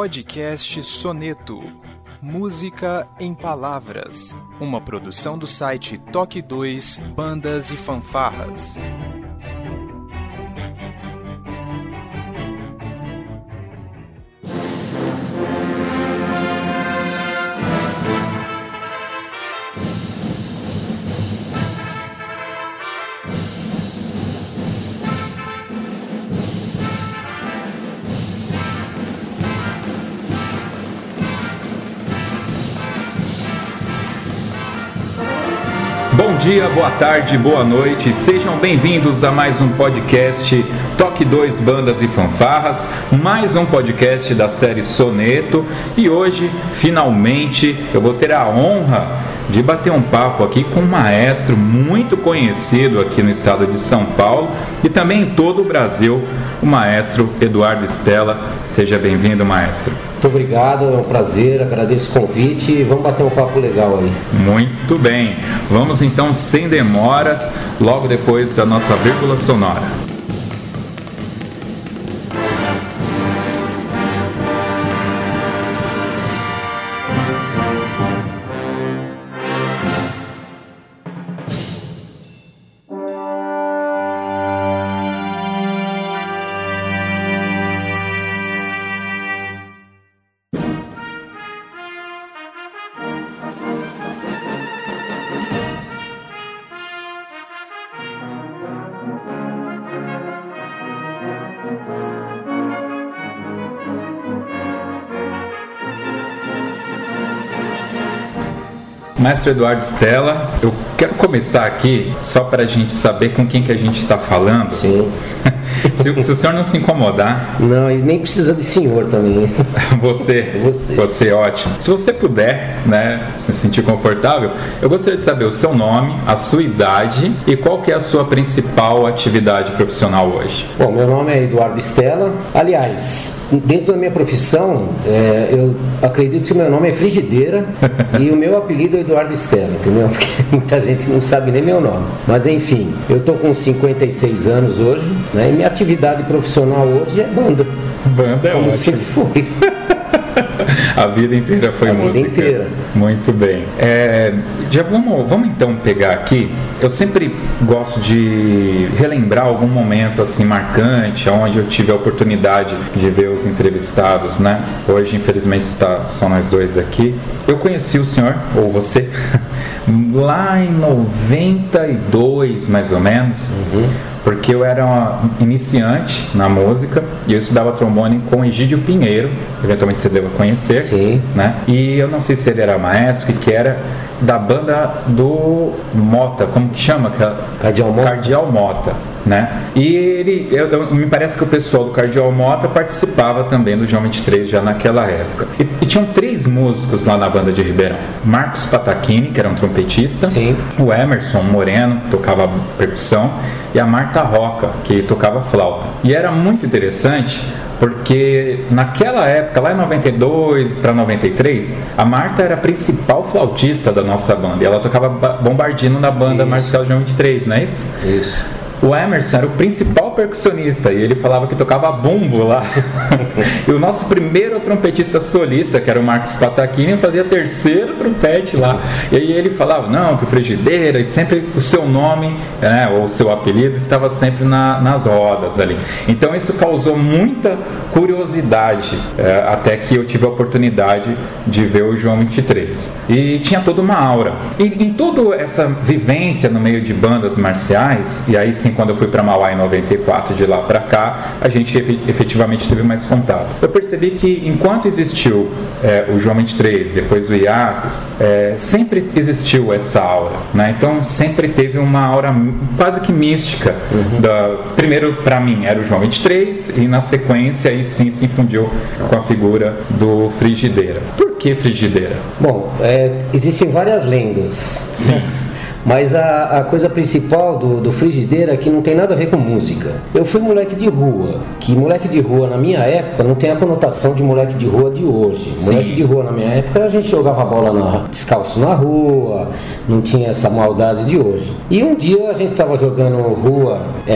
Podcast Soneto. Música em Palavras. Uma produção do site Toque 2 Bandas e Fanfarras. Bom dia, boa tarde, boa noite, sejam bem-vindos a mais um podcast Toque 2 Bandas e Fanfarras, mais um podcast da série Soneto, e hoje, finalmente, eu vou ter a honra de bater um papo aqui com um maestro muito conhecido aqui no estado de São Paulo e também em todo o Brasil, o maestro Eduardo Stella. Seja bem-vindo, maestro. Muito obrigado, é um prazer, agradeço o convite e vamos bater um papo legal aí. Muito bem, vamos então sem demoras, logo depois da nossa vírgula sonora. Mestre Eduardo Stella, eu quero começar aqui, só para a gente saber com quem que a gente está falando. Sim. Se o senhor não se incomodar... Não, e nem precisa de senhor também. Você, ótimo. Se você puder, né, se sentir confortável, eu gostaria de saber o seu nome, a sua idade e qual que é a sua principal atividade profissional hoje. Bom, meu nome é Eduardo Stella. Aliás, dentro da minha profissão, eu acredito que o meu nome é Frigideira e o meu apelido é Eduardo Stella, entendeu? Porque muita gente não sabe nem meu nome. Mas enfim, eu estou com 56 anos hoje, né, e minha atividade profissional hoje é banda. Banda é ótimo. Foi. A vida inteira foi música. A vida inteira. Muito bem. Já vamos então pegar aqui. Eu sempre gosto de relembrar algum momento assim marcante, onde eu tive a oportunidade de ver os entrevistados, né? Hoje, infelizmente, está só nós dois aqui. Eu conheci o senhor, ou você, lá em 92, mais ou menos. Uhum. Porque eu era uma iniciante na música e eu estudava trombone com Egídio Pinheiro, eventualmente você deva conhecer. Sim. Né? E eu não sei se ele era maestro, que era da banda do Mota, como que chama? Cardial Mota, né? E ele, me parece que o pessoal do Cardial Mota participava também do João XXIII já naquela época. E tinham três músicos lá na banda de Ribeirão: Marcos Patacchini, que era um trompetista. Sim. O Emerson Moreno, que tocava percussão, e a Marta Roca, que tocava flauta. E era muito interessante, porque naquela época, lá em 92 para 93, a Marta era a principal flautista da nossa banda, e ela tocava bombardino na banda Marcial João XXIII, não é isso? Isso. O Emerson era o principal percussionista e ele falava que tocava bumbo lá. E o nosso primeiro trompetista solista, que era o Marcos Patacchini, fazia terceiro trompete lá. E aí ele falava, não, que Frigideira, e sempre o seu nome, né, ou o seu apelido estava sempre nas rodas ali. Então isso causou muita curiosidade, até que eu tive a oportunidade de ver o João XXIII. E tinha toda uma aura. E em toda essa vivência no meio de bandas marciais, e aí sim, quando eu fui para Mauá em 94, de lá para cá, a gente efetivamente teve mais contato. Eu percebi que enquanto existiu o João XXIII, depois o Iasis, sempre existiu essa aura, né? Então sempre teve uma aura quase que mística. Uhum. Primeiro para mim era o João XXIII e na sequência aí sim se infundiu com a figura do Frigideira. Por que Frigideira? Bom, existem várias lendas. Sim. Mas a coisa principal do Frigideira é que não tem nada a ver com música. Eu fui moleque de rua, que moleque de rua na minha época não tem a conotação de moleque de rua de hoje. Sim. Moleque de rua na minha época a gente jogava bola descalço na rua, não tinha essa maldade de hoje. E um dia a gente estava jogando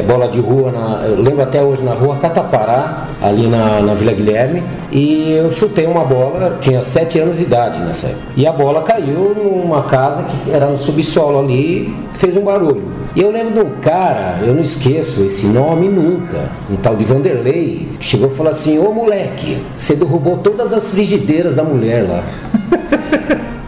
bola de rua, eu lembro até hoje, na rua Catapará, ali na Vila Guilherme, e eu chutei uma bola, eu tinha 7 anos de idade nessa época, e a bola caiu numa casa que era no subsolo ali, e fez um barulho. E eu lembro de um cara, eu não esqueço esse nome nunca, um tal de Vanderlei, que chegou e falou assim: ô moleque, você derrubou todas as frigideiras da mulher lá.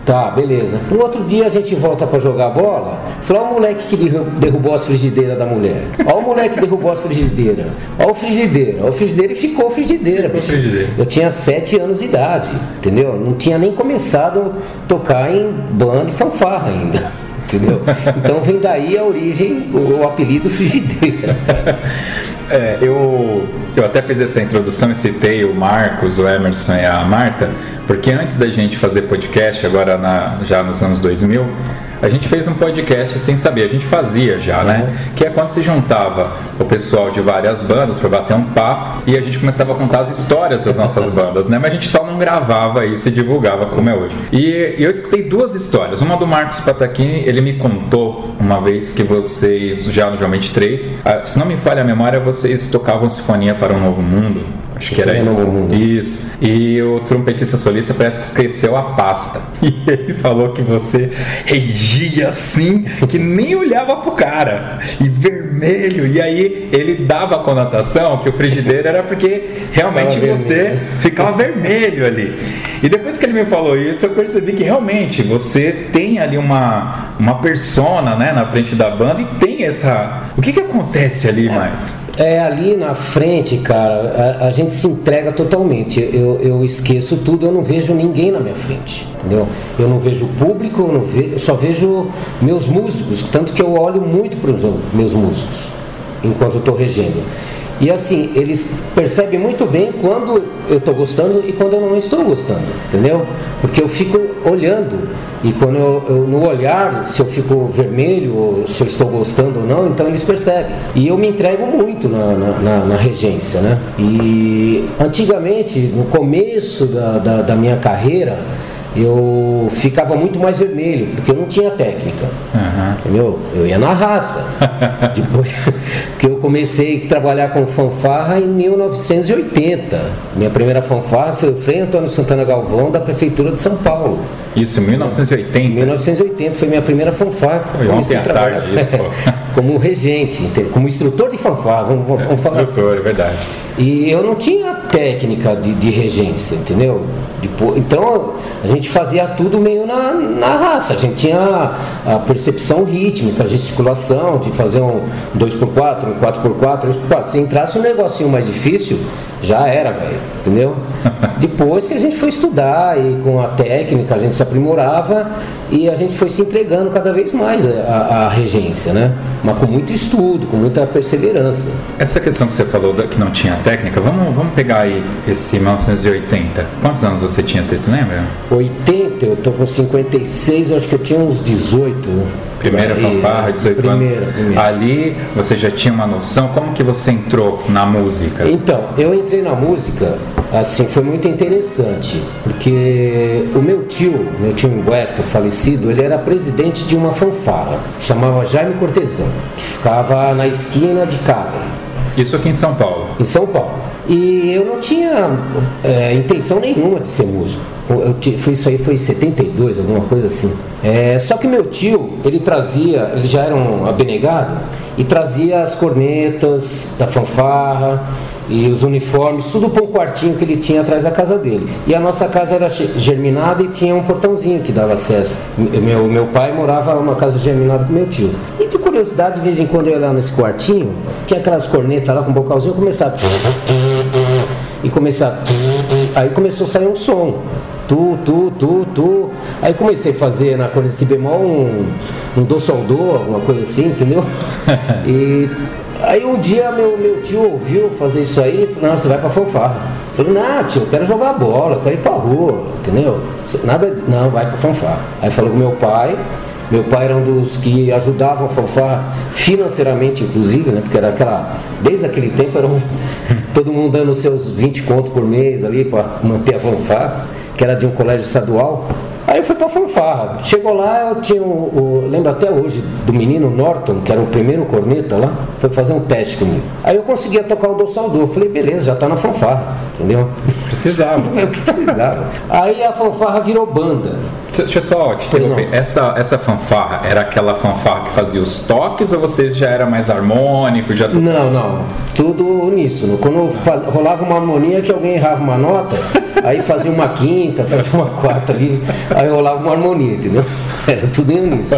Tá, beleza. No outro dia a gente volta pra jogar bola, fala: ó o moleque que derrubou as frigideiras da mulher. Ó o moleque que derrubou as frigideiras. Ó o frigideira. Ó o frigideira, e ficou frigideira. Ficou frigideira. Eu tinha 7 anos de idade, entendeu? Não tinha nem começado a tocar em banda e fanfarra ainda. Entendeu? Então vem daí a origem, o apelido Frigideira. É, eu até fiz essa introdução e citei o Marcos, o Emerson e a Marta, porque antes da gente fazer podcast, agora já nos anos 2000, a gente fez um podcast sem saber, a gente fazia já, né? Uhum. Que é quando se juntava o pessoal de várias bandas para bater um papo e a gente começava a contar as histórias das nossas bandas, né? Mas a gente só não gravava e se divulgava como é hoje. E eu escutei duas histórias. Uma do Marcos Patacchini, ele me contou uma vez que vocês, já no João XXIII, se não me falha a memória, vocês tocavam Sinfonia para um Novo Mundo. Acho que era isso. E o trompetista solista parece que esqueceu a pasta. E ele falou que você regia assim, que nem olhava pro cara. E vermelho. E aí ele dava a conotação que o frigideiro era porque realmente você ficava vermelho ali. E depois que ele me falou isso, eu percebi que realmente você tem ali uma persona, né, na frente da banda, e tem essa... O que acontece ali, maestro? É, ali na frente, cara, a gente se entrega totalmente. Eu esqueço tudo, eu não vejo ninguém na minha frente, entendeu? Eu não vejo o público, eu só vejo meus músicos, tanto que eu olho muito para os meus músicos enquanto eu estou regendo. E assim, eles percebem muito bem quando eu estou gostando e quando eu não estou gostando, entendeu? Porque eu fico olhando, e quando no olhar, se eu fico vermelho, se eu estou gostando ou não, então eles percebem. E eu me entrego muito na regência, né? E antigamente, no começo da minha carreira, eu ficava muito mais vermelho, porque eu não tinha técnica. Uhum. Entendeu? Eu ia na raça. Depois, porque eu comecei a trabalhar com fanfarra em 1980. Minha primeira fanfarra foi o Frei Antônio Santana Galvão, da Prefeitura de São Paulo. Isso, em 1980? Em 1980 foi minha primeira fanfarra. Eu comecei a trabalhar como regente, como instrutor de fanfarra, vamos falar assim. Instrutor, é verdade. E eu não tinha técnica de regência, entendeu? Então a gente fazia tudo meio na raça. A gente tinha a percepção rítmica, a gesticulação de fazer um 2x4, um 4x4, um 4x4. Se entrasse um negocinho mais difícil, já era, velho, entendeu? Depois que a gente foi estudar e com a técnica a gente se aprimorava e a gente foi se entregando cada vez mais à regência, né? Mas com muito estudo, com muita perseverança. Essa questão que você falou que não tinha técnica, vamos pegar aí esse 1980. Quantos anos você tinha, você se lembra? 80, eu tô com 56, eu acho que eu tinha uns 18. Primeira fanfarra, 18 anos. Ali você já tinha uma noção, como que você entrou na música? Então, eu entrei na música, assim, foi muito interessante, porque o meu tio Humberto, falecido, ele era presidente de uma fanfarra, chamava Jaime Cortesão, que ficava na esquina de casa. Isso aqui em São Paulo? Em São Paulo. E eu não tinha intenção nenhuma de ser músico. Isso aí foi em 72, alguma coisa assim. Só que meu tio, ele já era um abnegado, e trazia as cornetas da fanfarra e os uniformes, tudo para um quartinho que ele tinha atrás da casa dele. E a nossa casa era germinada e tinha um portãozinho que dava acesso. Meu pai morava numa casa germinada com meu tio. E por curiosidade, de vez em quando eu ia lá nesse quartinho, tinha aquelas cornetas lá com um bocalzinho, eu começava... E começava... Aí começou a sair um som. Tu. Aí comecei a fazer na corneta de si bemol um do sol do, alguma coisa assim, entendeu? E... Aí um dia meu tio ouviu fazer isso aí e falou: não, você vai pra fanfarra. Eu falei: não, tio, eu quero jogar bola, eu quero ir pra rua, entendeu? Não, vai pra fanfarra. Aí falou com meu pai, Meu pai era um dos que ajudavam a Fofá financeiramente, inclusive, né? Porque era aquela, desde aquele tempo era um, todo mundo dando seus 20 contos por mês ali para manter a Fofá, que era de um colégio estadual. Aí eu fui pra fanfarra, chegou lá, eu tinha lembro até hoje do menino Norton, que era o primeiro corneta lá, foi fazer um teste comigo. Aí eu conseguia tocar o do Saldo, eu falei, beleza, já tá na fanfarra, entendeu? Precisava. Eu precisava. Aí a fanfarra virou banda. Deixa eu só te interromper, essa fanfarra era aquela fanfarra que fazia os toques ou vocês já era mais harmônico? Já... Não, não, tudo uníssono. Quando rolava uma harmonia que alguém errava uma nota, aí fazia uma quinta, fazia uma quarta ali... Aí rolava uma harmonia, entendeu? Era tudo nisso.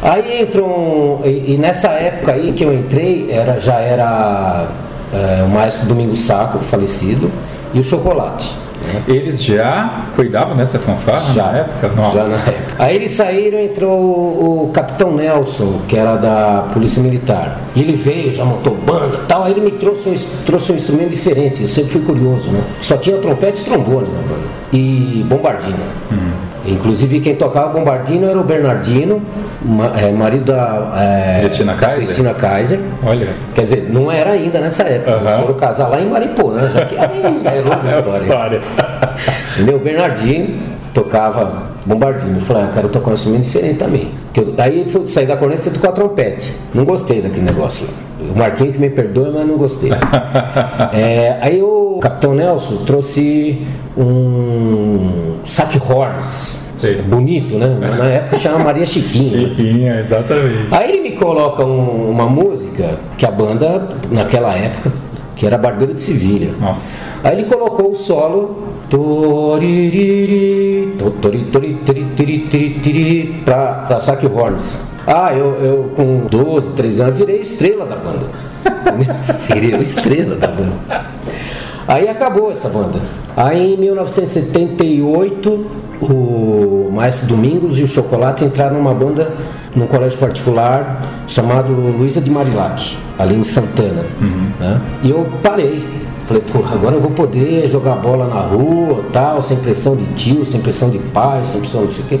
Aí entrou e nessa época aí que eu entrei, já era o maestro Domingos Saco, falecido, e o Chocolates. Né? Eles já cuidavam dessa fanfarra na época? Nossa. Já na época. Aí eles saíram, entrou o capitão Nelson, que era da Polícia Militar. E ele veio, já montou banda e tal, aí ele me trouxe um instrumento diferente, eu sempre fui curioso, né? Só tinha trompete e trombone na banda. E bombardino. Inclusive quem tocava bombardino era o Bernardino, marido da Cristina Kaiser. Olha. Quer dizer, não era ainda nessa época. Eles foram casar lá em Mariporã, já que é longa história. Meu Bernardino tocava bombardino. Eu falei, eu quero tocar um instrumento diferente também. Aí eu saí da corneta e fui tocar trompete. Não gostei daquele negócio lá. O Marquinhos que me perdoe, mas não gostei. Aí o capitão Nelson trouxe um sax-horns. Sim. Bonito, né? Na época chamava Maria Chiquinha. Chiquinha, exatamente. Aí ele me coloca uma música que a banda, naquela época, que era Barbeiro de Sevilha. Nossa. Aí ele colocou o solo para sax-horns. Eu com 12, 13 anos virei estrela da banda. Virei estrela da banda. Aí acabou essa banda. Aí em 1978 o maestro Domingos e o Chocolate entraram numa banda num colégio particular chamado Luísa de Marillac, ali em Santana. Né? E eu parei. Falei, porra, agora eu vou poder jogar bola na rua, tal, sem pressão de tio, sem pressão de pai, sem pressão de não sei o que.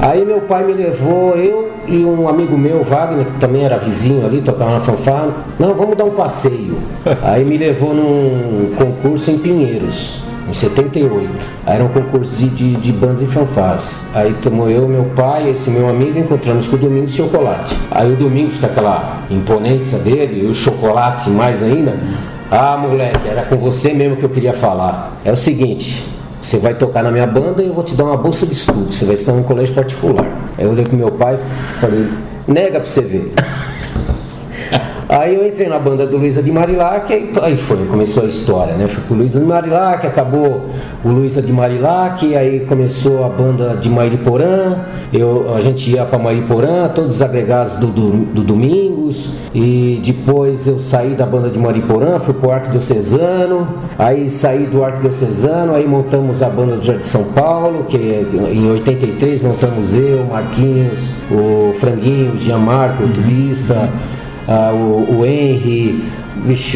Aí meu pai me levou, eu e um amigo meu, Wagner, que também era vizinho ali, tocava na fanfarra. Não, vamos dar um passeio. Aí me levou num concurso em Pinheiros, em 78. Aí era um concurso de bandas e fanfarras. Aí tomou eu, meu pai, esse meu amigo, encontramos com o Domingos e o Chocolate. Aí o Domingos, com aquela imponência dele, e o Chocolate mais ainda... Ah, moleque, era com você mesmo que eu queria falar. É o seguinte, você vai tocar na minha banda e eu vou te dar uma bolsa de estudo. Você vai estudar num colégio particular. Aí eu olhei pro meu pai e falei, nega pra você ver. Aí eu entrei na banda do Luísa de Marillac e aí foi, começou a história, né? Fui pro Luísa de Marillac, acabou o Luísa de Marillac, aí começou a banda de Mariporã, a gente ia pra Mariporã, todos os agregados do Domingos, e depois eu saí da banda de Mariporã, fui pro Arquidiocesano, aí saí do Arquidiocesano, aí montamos a banda do Jardim de São Paulo, que em 83 montamos eu, Marquinhos, o Franguinho, o Gianmarco, o Turista, o Henry,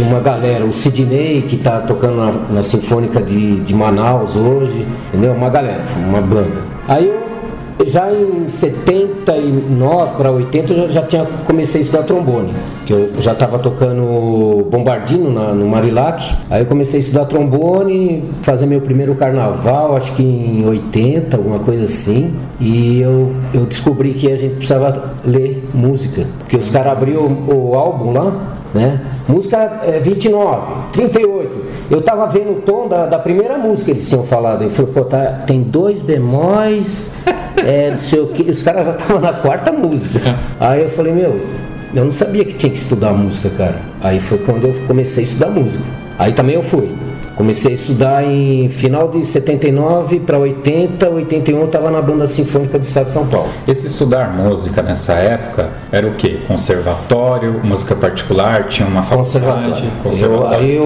uma galera, o Sidney, que está tocando na Sinfônica de Manaus hoje, entendeu? Uma galera, uma banda. Aí eu já em 79 para 80 eu já tinha, comecei a estudar trombone, que eu já estava tocando bombardino no Marillac. Aí eu comecei a estudar trombone, fazer meu primeiro carnaval, acho que em 80, alguma coisa assim. E eu descobri que a gente precisava ler música, porque os caras abriam o álbum lá, né? Música 29, 38. Eu tava vendo o tom da primeira música que eles tinham falado. Eu falei, pô, tá, tem 2 bemóis, não sei o que. Os caras já estavam na quarta música. Aí eu falei, eu não sabia que tinha que estudar música, cara. Aí foi quando eu comecei a estudar música. Aí também eu fui. Comecei a estudar em final de 79 para 80, 81 eu estava na Banda Sinfônica do Estado de São Paulo. Esse estudar música nessa época era o quê? Conservatório, música particular, tinha uma faculdade? Conservatório.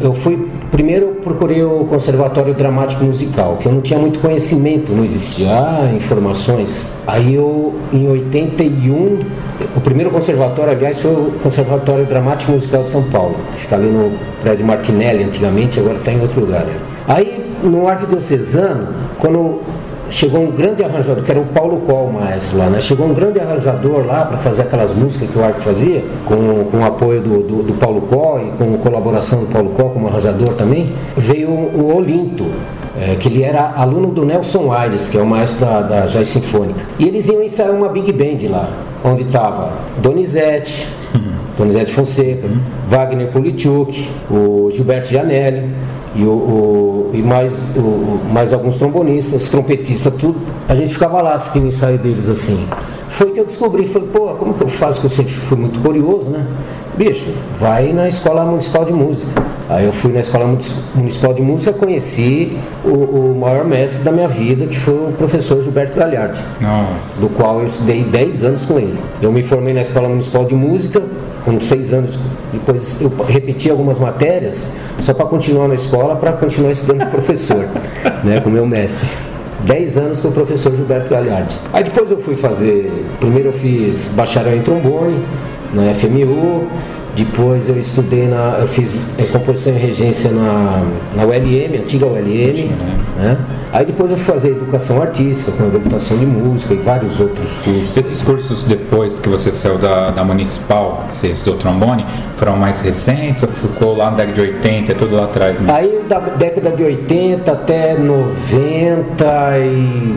Eu fui, primeiro procurei o Conservatório Dramático Musical, que eu não tinha muito conhecimento, não existia informações. Aí eu, em 81, o primeiro conservatório, aliás, foi o Conservatório Dramático Musical de São Paulo. Fica ali no prédio Martinelli, antigamente. Agora está em outro lugar. Né? Aí, no Arquidiocesano, quando chegou um grande arranjador, que era o Paulo Coll, o maestro lá, né? Chegou um grande arranjador lá para fazer aquelas músicas que o Arco fazia, com o apoio do Paulo Coll e com a colaboração do Paulo Coll como arranjador também. Veio o Olinto, que ele era aluno do Nelson Aires, que é o maestro da Jazz Sinfônica. E eles iam ensaiar uma big band lá, onde estava Donizete, Donizete Fonseca, Wagner Politchuk, o Gilberto Gianelli, e mais alguns trombonistas, trompetistas, tudo. A gente ficava lá assistindo o ensaio deles assim. Foi que eu descobri, falei, pô, como que eu faço? Que eu sempre fui muito curioso, né? Bicho, vai na Escola Municipal de Música. Aí eu fui na Escola Municipal de Música, conheci o maior mestre da minha vida, que foi o professor Gilberto Gagliardi. Nossa. Do qual eu estudei 10 anos com ele. Eu me formei na Escola Municipal de Música com 6 anos, depois eu repeti algumas matérias só para continuar na escola, para continuar estudando com o professor, né, com o meu mestre. 10 anos com o professor Gilberto Gagliardi. Aí depois eu fui fazer, primeiro eu fiz bacharel em trombone na FMU. Depois eu estudei, eu fiz composição e regência na ULM, antiga ULM, né? Aí depois eu fui fazer educação artística, com a deputação de música e vários outros cursos. Esses cursos depois que você saiu da Municipal, que você estudou trombone, foram mais recentes ou ficou lá na década de 80, tudo lá atrás mesmo? Aí da década de 80 até 90 e...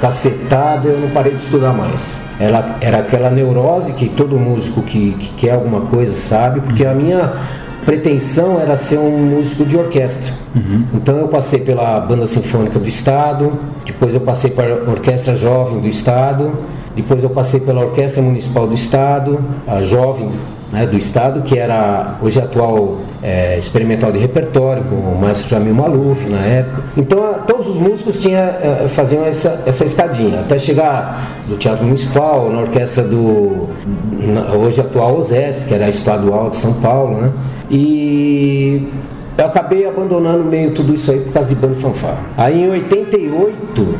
cacetada, eu não parei de estudar mais. Ela era aquela neurose que todo músico que quer alguma coisa sabe, porque a minha pretensão era ser um músico de orquestra. Uhum. Então eu passei pela Banda Sinfônica do Estado, depois eu passei pela Orquestra Jovem do Estado, depois eu passei pela Orquestra Municipal do Estado, a Jovem, né, do Estado, que era hoje atual experimental de repertório, com o maestro Jamil Maluf na época. Então todos os músicos faziam essa escadinha, até chegar do Teatro Municipal, na orquestra hoje atual OSESP, que era a estadual de São Paulo, né? E eu acabei abandonando meio tudo isso aí por causa de banda fanfarra. Aí em 88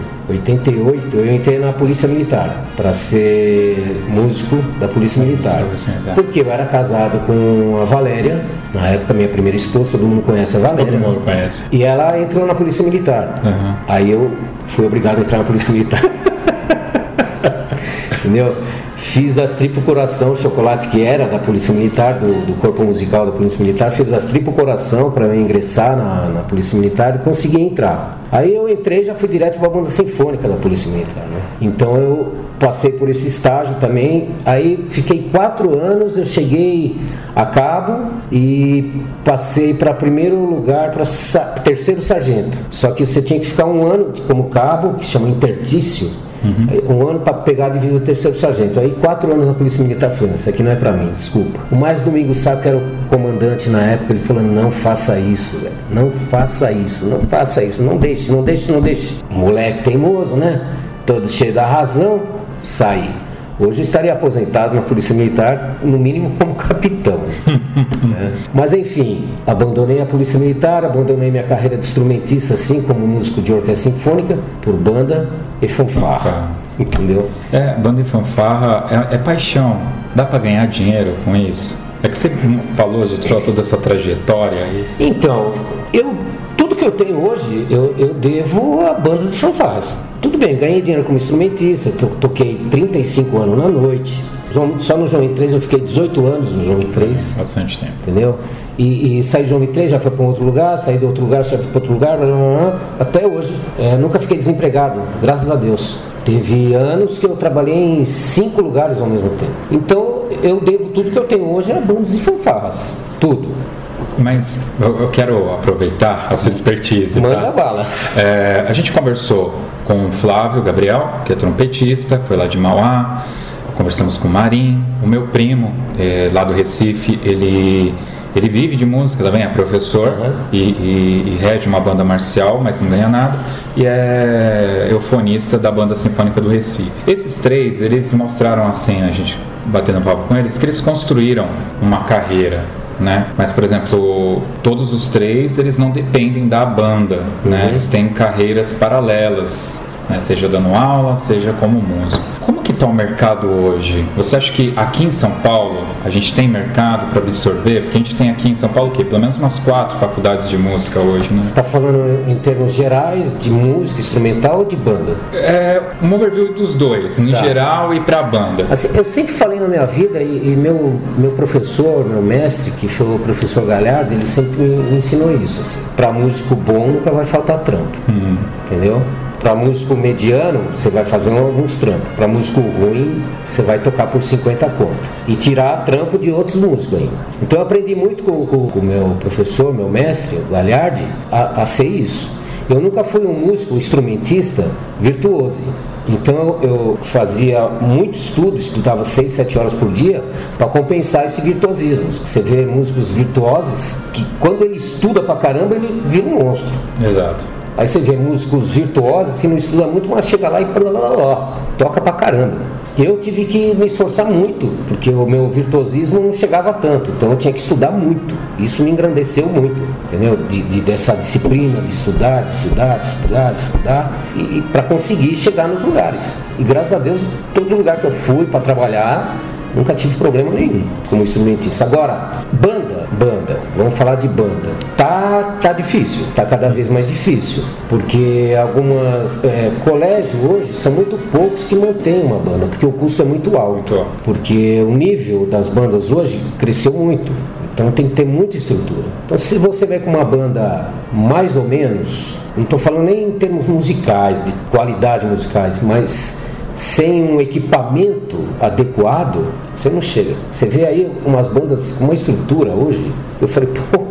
eu entrei na Polícia Militar para ser músico da Polícia Militar, porque eu era casado com a Valéria, na época minha primeira esposa, todo mundo conhece a Valéria. Todo mundo conhece. E ela entrou na Polícia Militar. Uhum. Aí eu fui obrigado a entrar na Polícia Militar. Entendeu? Fiz das tripas coração, Chocolates, que era da Polícia Militar, do corpo musical da Polícia Militar, fiz das tripas coração para eu ingressar na Polícia Militar e consegui entrar. Aí eu entrei e já fui direto para a Banda Sinfônica da Polícia Militar, né? Então eu passei por esse estágio também, aí fiquei 4 anos, eu cheguei a cabo e passei para primeiro lugar, para terceiro sargento. Só que você tinha que ficar um ano como cabo, que chama intertício. Uhum. Um ano para pegar a divisa do terceiro sargento. Aí 4 anos na Polícia Militar falando, isso aqui não é para mim, desculpa. O mais Domingos Saco, que era o comandante na época, ele falando, não faça isso, velho. Não faça isso, não faça isso, não deixe, não deixe, não deixe. Moleque teimoso, né? Todo cheio da razão, saí. Hoje eu estaria aposentado na Polícia Militar, no mínimo como capitão. Né? Mas enfim, abandonei a Polícia Militar, abandonei minha carreira de instrumentista, assim como músico de orquestra sinfônica, por banda e fanfarra. Entendeu? Banda e fanfarra é paixão. Dá para ganhar dinheiro com isso? É que você falou de toda essa trajetória aí. Então, tudo que eu tenho hoje, eu devo a bandas de fanfarras. Tudo bem, ganhei dinheiro como instrumentista, toquei 35 anos na noite. Só no João XXIII eu fiquei 18 anos no João XXIII. Bastante tempo. Entendeu? E saí do João XXIII, já foi para um outro lugar, saí de outro lugar, já fui para outro lugar, até hoje. Nunca fiquei desempregado, graças a Deus. Teve anos que eu trabalhei em 5 lugares ao mesmo tempo. Então eu devo tudo que eu tenho hoje a bandas e fanfarras. Tudo. Mas eu quero aproveitar a sua expertise. Manda bala. A gente conversou com o Flávio Gabriel, que é trompetista, foi lá de Mauá. Conversamos com o Marim, o meu primo, lá do Recife. Ele vive de música também, é professor. Uhum. e rege uma banda marcial, mas não ganha nada. E é eufonista da Banda Sinfônica do Recife. Esses três, eles mostraram assim, a gente batendo papo com eles, que eles construíram uma carreira, né? Mas, por exemplo, todos os três, eles não dependem da banda, né? Eles têm carreiras paralelas. né? Seja dando aula, seja como músico. Como que está o mercado hoje? Você acha que aqui em São Paulo a gente tem mercado para absorver? Porque a gente tem aqui em São Paulo o quê? Pelo menos umas 4 faculdades de música hoje, né? Você está falando em termos gerais de música instrumental ou de banda? É um overview dos dois, em geral e para a banda. Assim, eu sempre falei na minha vida, e meu professor, meu mestre, que foi o professor Gagliardi, ele sempre me ensinou isso. Assim, para músico bom nunca vai faltar trampo, entendeu? Para músico mediano, você vai fazer alguns trampos. Para músico ruim, você vai tocar por 50 conto. E tirar trampo de outros músicos ainda. Então eu aprendi muito com o meu professor, meu mestre, o Gagliardi, a ser isso. Eu nunca fui um músico instrumentista virtuoso. Então eu fazia muito estudo, estudava 6, 7 horas por dia para compensar esse virtuosismo. Você vê músicos virtuosos que quando ele estuda pra caramba, ele vira um monstro. Exato. Aí você vê músicos virtuosos que não estuda muito, mas chega lá e toca pra caramba. Eu tive que me esforçar muito, porque o meu virtuosismo não chegava tanto, então eu tinha que estudar muito. Isso me engrandeceu muito, entendeu? Dessa disciplina de estudar e para conseguir chegar nos lugares. E graças a Deus, todo lugar que eu fui para trabalhar, nunca tive problema nenhum como instrumentista. Agora, banda, vamos falar de banda. Tá difícil, tá cada vez mais difícil, porque algumas colégios hoje são muito poucos que mantêm uma banda, porque o custo é muito alto, porque o nível das bandas hoje cresceu muito. Então tem que ter muita estrutura. Então se você vai com uma banda mais ou menos, não estou falando nem em termos musicais, de qualidade musicais, mas sem um equipamento adequado, você não chega. Você vê aí umas bandas com uma estrutura hoje, eu falei, pô,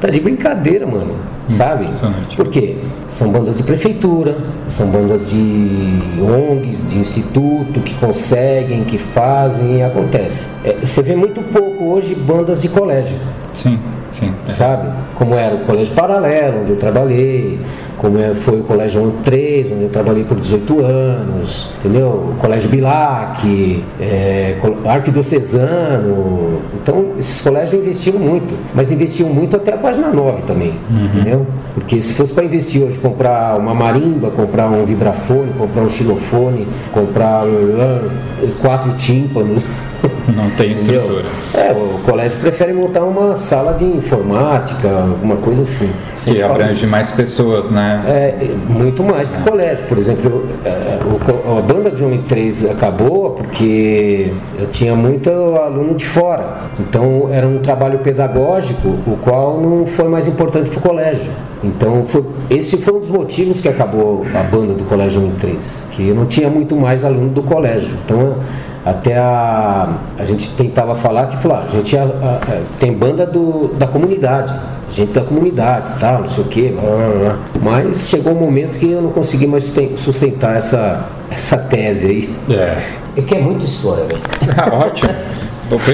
tá de brincadeira, mano, sabe? Por quê? São bandas de prefeitura, são bandas de ONGs, de instituto, que conseguem, que fazem e acontece. Você vê muito pouco hoje bandas de colégio. Sim. Sim, é. Sabe? Como era o Colégio Paralelo, onde eu trabalhei, como foi o Colégio João XXIII, onde eu trabalhei por 18 anos, entendeu? O Colégio Militar, Arquidiocesano. Então, esses colégios investiram muito, mas investiam muito até a página 9 também, entendeu? Porque se fosse para investir hoje, comprar uma marimba, comprar um vibrafone, comprar um xilofone, comprar 4 tímpanos. Não tem estrutura. O colégio prefere montar uma sala de informática, alguma coisa assim. Que abrange mais pessoas, né? Muito mais que o colégio. Por exemplo, a banda de 1 e 3 acabou porque eu tinha muito aluno de fora. Então era um trabalho pedagógico, o qual não foi mais importante para o colégio. Então esse foi um dos motivos que acabou a banda do colégio 1 e 3, que eu não tinha muito mais aluno do colégio. Então até a gente tentava falar que a gente tem banda da comunidade, gente da comunidade, tal, não sei o que, mas chegou um momento que eu não consegui mais sustentar essa tese aí. É que é muita história, velho. Ótimo.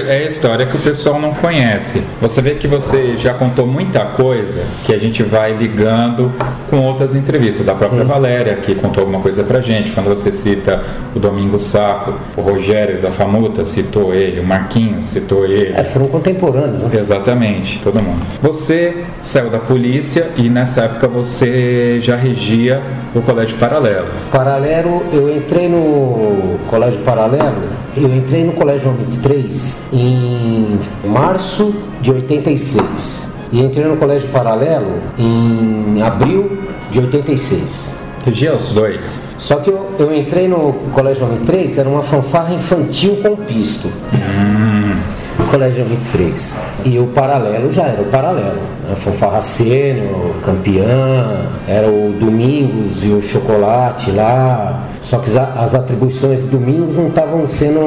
É a história que o pessoal não conhece. Você vê que você já contou muita coisa que a gente vai ligando com outras entrevistas da própria Valéria, que contou alguma coisa pra gente. Quando você cita o Domingos Saco, o Rogério da Famuta citou ele, o Marquinhos citou ele. Foram contemporâneos, né? Exatamente, todo mundo. Você saiu da polícia e nessa época você já regia o Colégio Paralelo. Eu entrei no Colégio Paralelo. Eu entrei no Colégio João XXIII em março de 86 e entrei no Colégio Paralelo em abril de 86. Regia os dois. Só que eu entrei no Colégio João XXIII, era uma fanfarra infantil com pisto. Colégio 23. E o Paralelo já era o Paralelo. A fanfarra sênior, campeã, era o Domingos e o Chocolate lá. Só que as atribuições do Domingos não estavam sendo...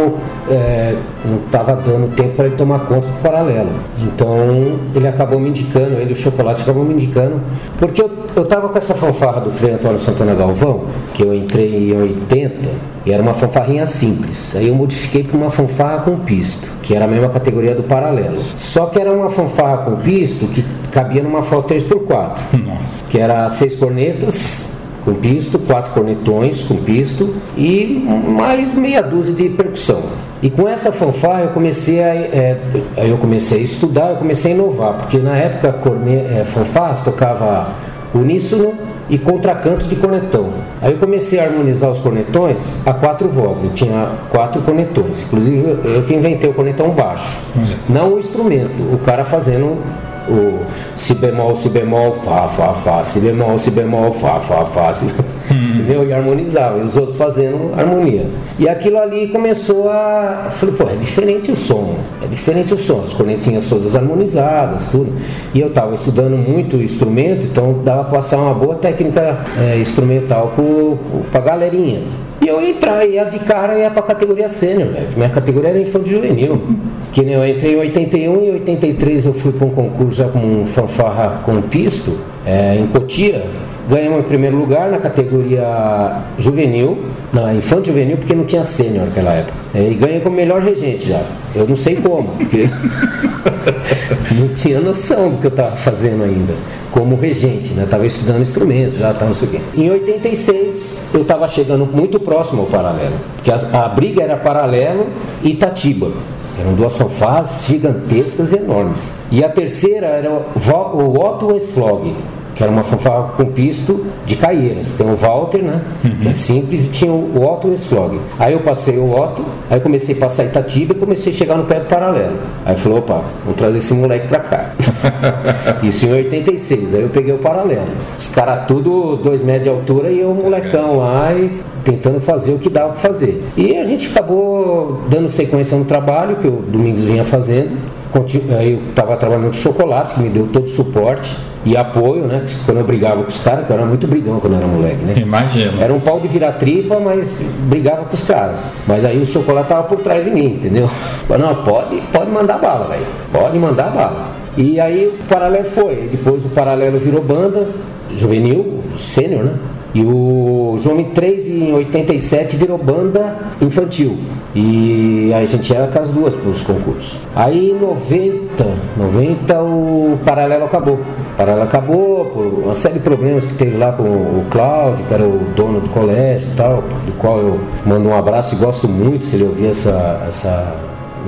não estava dando tempo para ele tomar conta do Paralelo. Então ele acabou me indicando, o Chocolate acabou me indicando, porque eu estava com essa fanfarra do Frei Antônio Santana Galvão, que eu entrei em 80, e era uma fanfarrinha simples. Aí eu modifiquei para uma fanfarra com pisto, que era a mesma categoria do Paralelo. Só que era uma fanfarra com pisto que cabia numa foto 3x4, que era 6 cornetas com pisto, 4 cornetões com pisto e mais meia dúzia de percussão. E com essa fanfarra eu comecei a estudar, eu comecei a inovar, porque na época fanfarras tocava uníssono, e contracanto de cornetão. Aí eu comecei a harmonizar os cornetões a quatro vozes, eu tinha quatro cornetões, inclusive eu que inventei o cornetão baixo, não o instrumento, o cara fazendo o si bemol, fá, fá, fá, si bemol, fá, fá, fá, si... entendeu? E harmonizava, e os outros fazendo harmonia. E aquilo ali começou a... Falei, pô, é diferente o som, as cornetinhas todas harmonizadas, tudo. E eu tava estudando muito o instrumento, então dava pra passar uma boa técnica instrumental pra galerinha. E eu ia de cara, ia pra categoria sênior, velho. Minha categoria era infantil juvenil. Que nem eu entrei em 81 e em 83 eu fui pra um concurso já com fanfarra com pisto, em Cotia. Ganhamos em primeiro lugar na categoria juvenil, na infantil juvenil, porque não tinha sênior naquela época. E ganhei como melhor regente já. Eu não sei como, porque não tinha noção do que eu estava fazendo ainda, como regente, né? Estava estudando instrumentos, já estava não sei o quê. Em 86, eu estava chegando muito próximo ao Paralelo, porque a briga era Paralelo e Itatiba. Eram duas fanfarras gigantescas e enormes. E a terceira era o Otto Westflog, que era uma fanfarra com pisto de Caieiras. Tem o Walter, né? Que é simples, e tinha o Otto Westflog. Aí eu passei o Otto, aí comecei a passar Itatiba e comecei a chegar no pé do Paralelo. Aí falou, opa, vou trazer esse moleque pra cá. Isso em 86, aí eu peguei o Paralelo. Os caras tudo 2 metros de altura e eu, molecão lá, e tentando fazer o que dava pra fazer. E a gente acabou dando sequência no trabalho que o Domingos vinha fazendo. Aí eu estava trabalhando com Chocolates, que me deu todo o suporte e apoio, né? Quando eu brigava com os caras, que eu era muito brigão quando eu era moleque, né? Imagina. Era um pau de virar tripa, mas brigava com os caras. Mas aí o Chocolate tava por trás de mim, entendeu? Mas não, pode mandar bala, velho. Pode mandar bala. E aí o Paralelo foi. Depois o Paralelo virou banda juvenil, sênior, né? E o João XXIII, em 87, virou banda infantil. E aí a gente ia com as duas para os concursos. Aí em 90 o Paralelo acabou. Por uma série de problemas que teve lá com o Cláudio, que era o dono do colégio e tal, do qual eu mando um abraço e gosto muito, se ele ouvir essa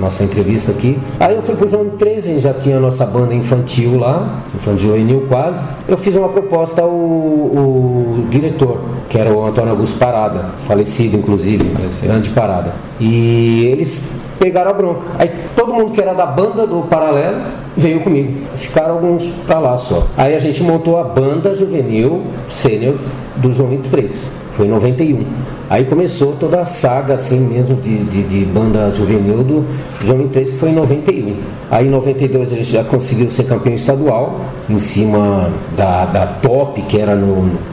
nossa entrevista aqui. Aí eu fui pro João XXIII, a gente já tinha a nossa banda infantil lá, infantil juvenil quase. Eu fiz uma proposta ao diretor, que era o Antônio Augusto Parada, falecido inclusive, grande Parada. E eles pegaram a bronca. Aí todo mundo que era da banda do Paralelo veio comigo. Ficaram alguns pra lá só. Aí a gente montou a banda juvenil sênior do João XXIII. Foi em 91. Aí começou toda a saga assim mesmo de banda juvenil do João XXIII, que foi em 91. Aí em 92 a gente já conseguiu ser campeão estadual, em cima da top, que era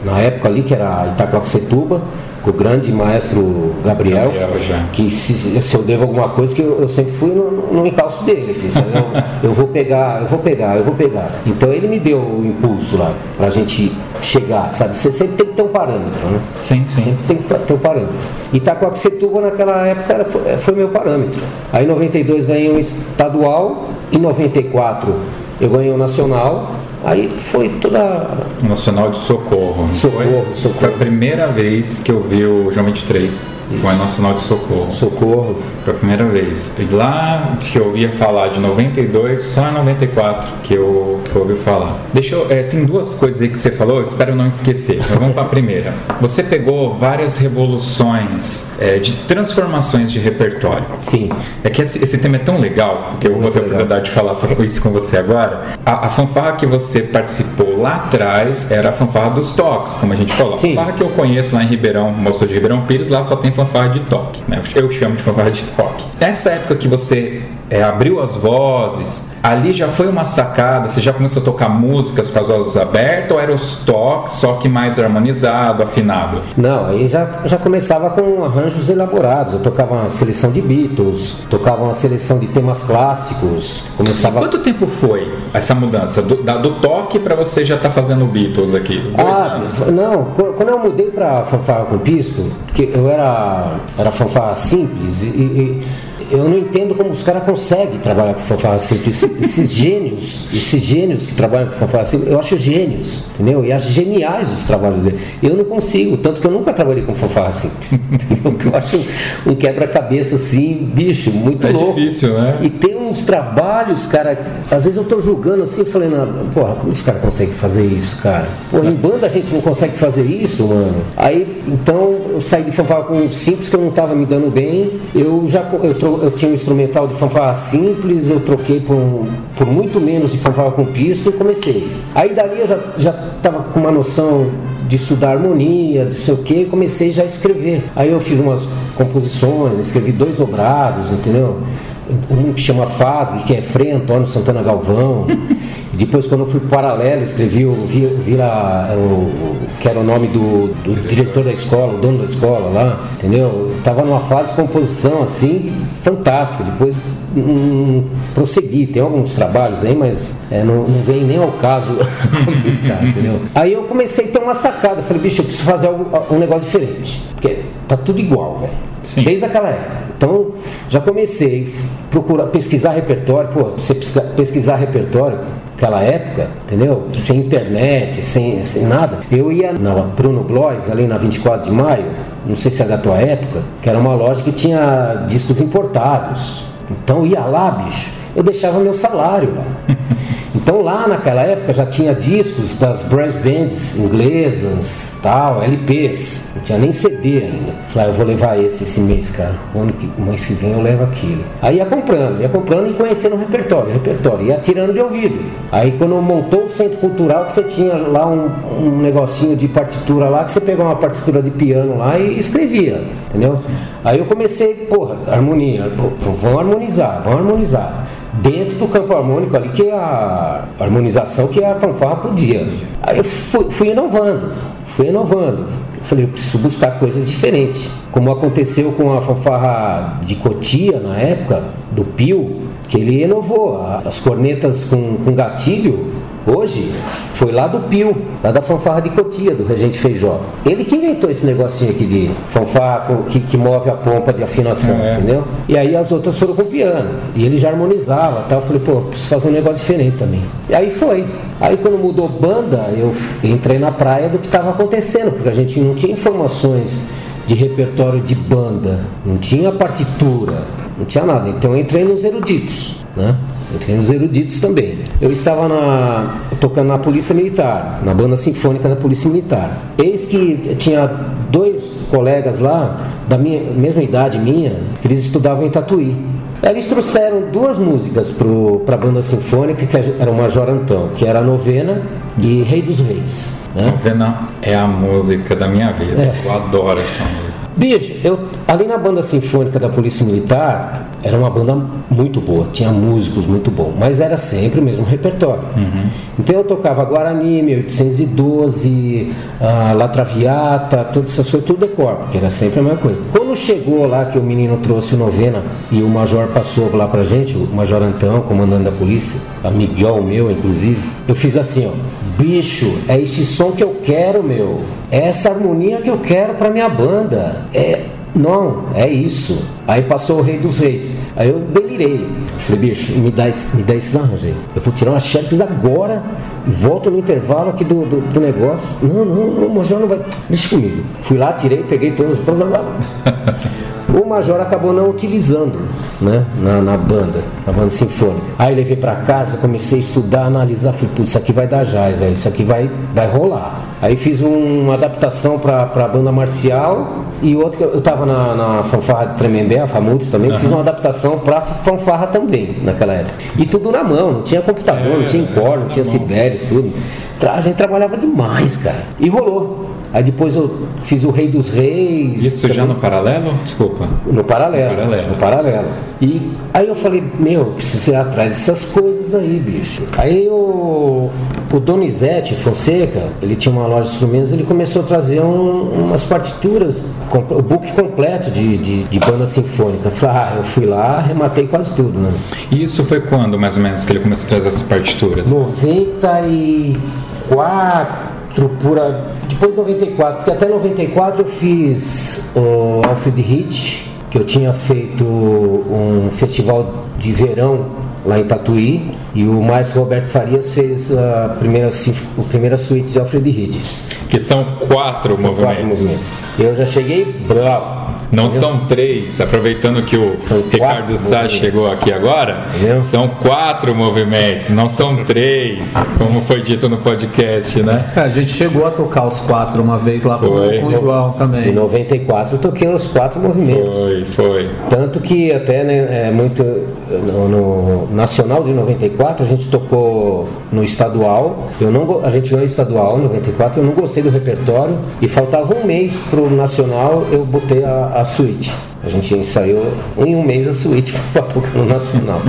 na época ali, que era Itaquaquecetuba, com o grande maestro Gabriel que se eu devo alguma coisa, que eu sempre fui no encalço dele, eu vou pegar. Então ele me deu o impulso lá, pra gente chegar, sabe? Você sempre tem que ter um parâmetro, né? Sim. Sempre tem que ter um parâmetro. Itaquaquecetuba naquela época foi meu parâmetro. Aí em 92 ganhei um estadual, em 94 eu ganhei um nacional. Aí foi toda... Nacional de Socorro. Socorro. Foi a primeira vez que eu vi o João XXIII. Foi Nacional de Socorro. Foi a primeira vez. E lá que eu ouvia falar de 92, só em 94 que eu ouvi falar. Tem duas coisas aí que você falou, eu espero não esquecer. Mas vamos para a primeira. Você pegou várias revoluções de transformações de repertório. Sim. É que esse tema é tão legal, que eu vou ter a oportunidade de falar isso com você agora. A fanfarra que você participou lá atrás era a fanfarra dos toques, como a gente falou. Sim. A fanfarra que eu conheço lá em Ribeirão, mostrou de Ribeirão Pires, lá só tem fanfarra de toque, né? Eu chamo de fanfarra de toque. Nessa época que você abriu as vozes, ali já foi uma sacada, você já começou a tocar músicas com as vozes abertas, ou eram os toques, só que mais harmonizado, afinado? Não, aí já começava com arranjos elaborados. Eu tocava uma seleção de Beatles, tocava uma seleção de temas clássicos, começava... E quanto tempo foi essa mudança? Do toque pra você já tá fazendo Beatles aqui? 2 anos? Não, quando eu mudei pra fanfarra com pisto, que eu era fanfarra simples, e eu não entendo como os caras conseguem trabalhar com fanfarra simples. Esses gênios que trabalham com fanfarra simples, eu acho gênios, entendeu? E acho geniais os trabalhos dele. Eu não consigo, tanto que eu nunca trabalhei com fanfarra simples. Eu acho um quebra-cabeça assim, bicho, muito louco. É difícil, né? E tem uns trabalhos, cara, às vezes eu tô julgando assim, falei, porra, como os caras conseguem fazer isso, cara? Porra, em banda a gente não consegue fazer isso, mano. Aí, então, eu saí de fanfarra com simples, que eu não tava me dando bem. Eu tinha um instrumental de fanfarra simples, eu troquei por muito menos de fanfarra com pista e comecei. Aí dali eu já tava com uma noção de estudar harmonia, não sei o que, e comecei já a escrever. Aí eu fiz umas composições, escrevi 2 dobrados, entendeu? Um que chama Fase, que é Frei Antônio Santana Galvão. Depois, quando eu fui pro Paralelo, escrevi que era o nome do diretor da escola, o dono da escola lá, entendeu? Eu tava numa fase de composição assim, fantástica. Depois prossegui, tem alguns trabalhos aí, mas não vem nem ao caso comentar, entendeu? Aí eu comecei a ter uma sacada, falei, bicho, eu preciso fazer um negócio diferente, porque tá tudo igual, velho, desde aquela época. Então, já comecei a procurar, pesquisar repertório. Pô, você pesquisar repertório naquela época, entendeu? Sem internet, sem nada. Eu ia na Bruno Blois, ali na 24 de maio, não sei se é da tua época, que era uma loja que tinha discos importados. Então, ia lá, bicho, eu deixava meu salário lá. Então, lá naquela época já tinha discos das brass bands inglesas, tal, LPs. Não tinha nem CD ainda. Falei, eu vou levar esse mês, cara. O mês que vem eu levo aquilo. Aí ia comprando e conhecendo o repertório. Ia tirando de ouvido. Aí quando montou o centro cultural, que você tinha lá um negocinho de partitura lá, que você pegava uma partitura de piano lá e escrevia, entendeu? Aí eu comecei, porra, harmonia. Vamos harmonizar. Dentro do campo harmônico ali, que é a harmonização que a fanfarra podia. Aí eu fui inovando. Eu falei, eu preciso buscar coisas diferentes. Como aconteceu com a fanfarra de Cotia, na época, do Pio, que ele inovou. As cornetas com gatilho, hoje, foi lá do Pio, lá da fanfarra de Cotia, do Regente Feijó. Ele que inventou esse negocinho aqui de fanfarra que move a pompa de afinação, entendeu? E aí as outras foram com o piano. E ele já harmonizava, tá? Eu falei, pô, preciso fazer um negócio diferente também. E aí foi. Aí quando mudou banda, eu entrei na praia do que estava acontecendo, porque a gente não tinha informações de repertório de banda, não tinha partitura, não tinha nada. Então eu entrei nos eruditos, né? Entrei nos eruditos também. Eu estava tocando na Polícia Militar, na Banda Sinfônica da Polícia Militar. Eis que tinha 2 colegas lá, da mesma idade minha, que eles estudavam em Tatuí. Eles trouxeram 2 músicas para a Banda Sinfônica, que era o Major Antão, que era a Novena e Rei dos Reis. Né? Novena é a música da minha vida, eu adoro essa música. Bicho, ali na Banda Sinfônica da Polícia Militar, era uma banda muito boa, tinha músicos muito bons, mas era sempre o mesmo repertório. Uhum. Então eu tocava Guarani, 1812, La Traviata, todas essas coisas, tudo de cor, porque era sempre a mesma coisa. Quando chegou lá, que o menino trouxe o Novena e o Major passou lá pra gente, o Major Antão, comandante da polícia, amigão meu, inclusive, eu fiz assim, ó, bicho, é esse som que eu quero, meu. É essa harmonia que eu quero pra minha banda. É isso. Aí passou o Rei dos Reis. Aí eu delirei. Falei, bicho, me dá esses arranjos aí. Eu vou tirar umas xerox agora e volto no intervalo aqui do negócio. Não, o Major não vai. Deixa comigo. Fui lá, tirei, peguei todas. O Major acabou não utilizando, né, na banda sinfônica. Aí levei pra casa, comecei a estudar, analisar, falei, putz, isso aqui vai dar jazz, velho, isso aqui vai rolar. Aí fiz uma adaptação pra banda marcial e outra, eu tava na fanfarra de Tremembé, a Famuto também, Fiz uma adaptação pra fanfarra também, naquela época. E tudo na mão, não tinha computador, não tinha encore, não tinha Sibérios, tudo. A gente trabalhava demais, cara. E rolou. Aí depois eu fiz o Rei dos Reis. Isso também. Já no Paralelo? Desculpa. No Paralelo. E aí eu falei, meu, preciso ir atrás dessas coisas aí, bicho. Aí o Donizete Fonseca, ele tinha uma loja de instrumentos, ele começou a trazer umas partituras, o book completo de banda sinfônica. Eu fui lá, arrematei quase tudo, né? E isso foi quando, mais ou menos, que ele começou a trazer essas partituras? 94, depois de 94, porque até 94 eu fiz o Alfred Hitch, que eu tinha feito um festival de verão lá em Tatuí, e o Márcio Roberto Farias fez a primeira suíte de Alfred Hede. Que são quatro movimentos. Eu já cheguei bravo. Não, entendeu? São três, aproveitando que o Ricardo Sá chegou aqui agora, entendeu? São quatro movimentos, não são três, como foi dito no podcast, né? A gente chegou a tocar os quatro uma vez lá com o João também. Em 94 eu toquei os quatro movimentos. Foi. Tanto que até, né, no Nacional de 94 a gente tocou no estadual, a gente ganhou estadual em 94, eu não gostei do repertório e faltava um mês pro Nacional, eu botei a suíte. A gente ensaiou em um mês a suíte para tocar no Nacional.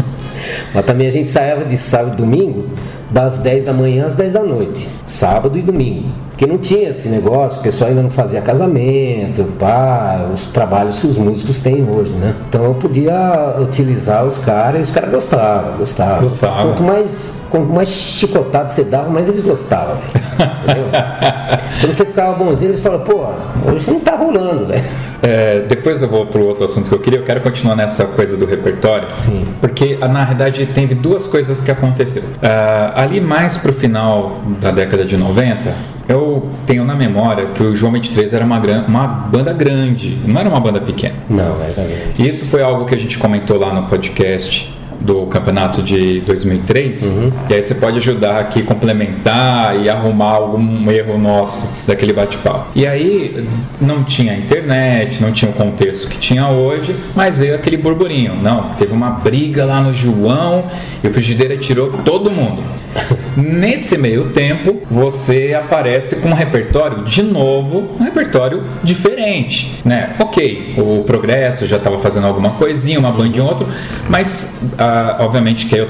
Mas também a gente ensaiava de sábado e domingo, das 10 da manhã às 10 da noite, sábado e domingo. Porque não tinha esse negócio, o pessoal ainda não fazia casamento, pá, os trabalhos que os músicos têm hoje, né? Então eu podia utilizar os caras, e os caras gostavam. Quanto mais chicotado você dava, mais eles gostavam, entendeu? Quando você ficava bonzinho, eles falavam, pô, hoje isso não tá rolando, velho. Depois eu vou para o outro assunto que eu quero continuar nessa coisa do repertório. Sim. Porque na realidade teve duas coisas que aconteceram. Ali mais para o final da década de 90, eu tenho na memória que o João XXIII era uma banda grande, não era uma banda pequena. Não, era grande. E isso foi algo que a gente comentou lá no podcast do campeonato de 2003, E aí você pode ajudar aqui, complementar e arrumar algum erro nosso daquele bate-papo. E aí não tinha internet, não tinha o contexto que tinha hoje, mas veio aquele burburinho. Não, teve uma briga lá no João e o Frigideira tirou todo mundo. Nesse meio tempo, você aparece com um repertório de novo, um repertório diferente, né? Ok, o Progresso já estava fazendo alguma coisinha, uma bandinha ou outra, mas obviamente que eu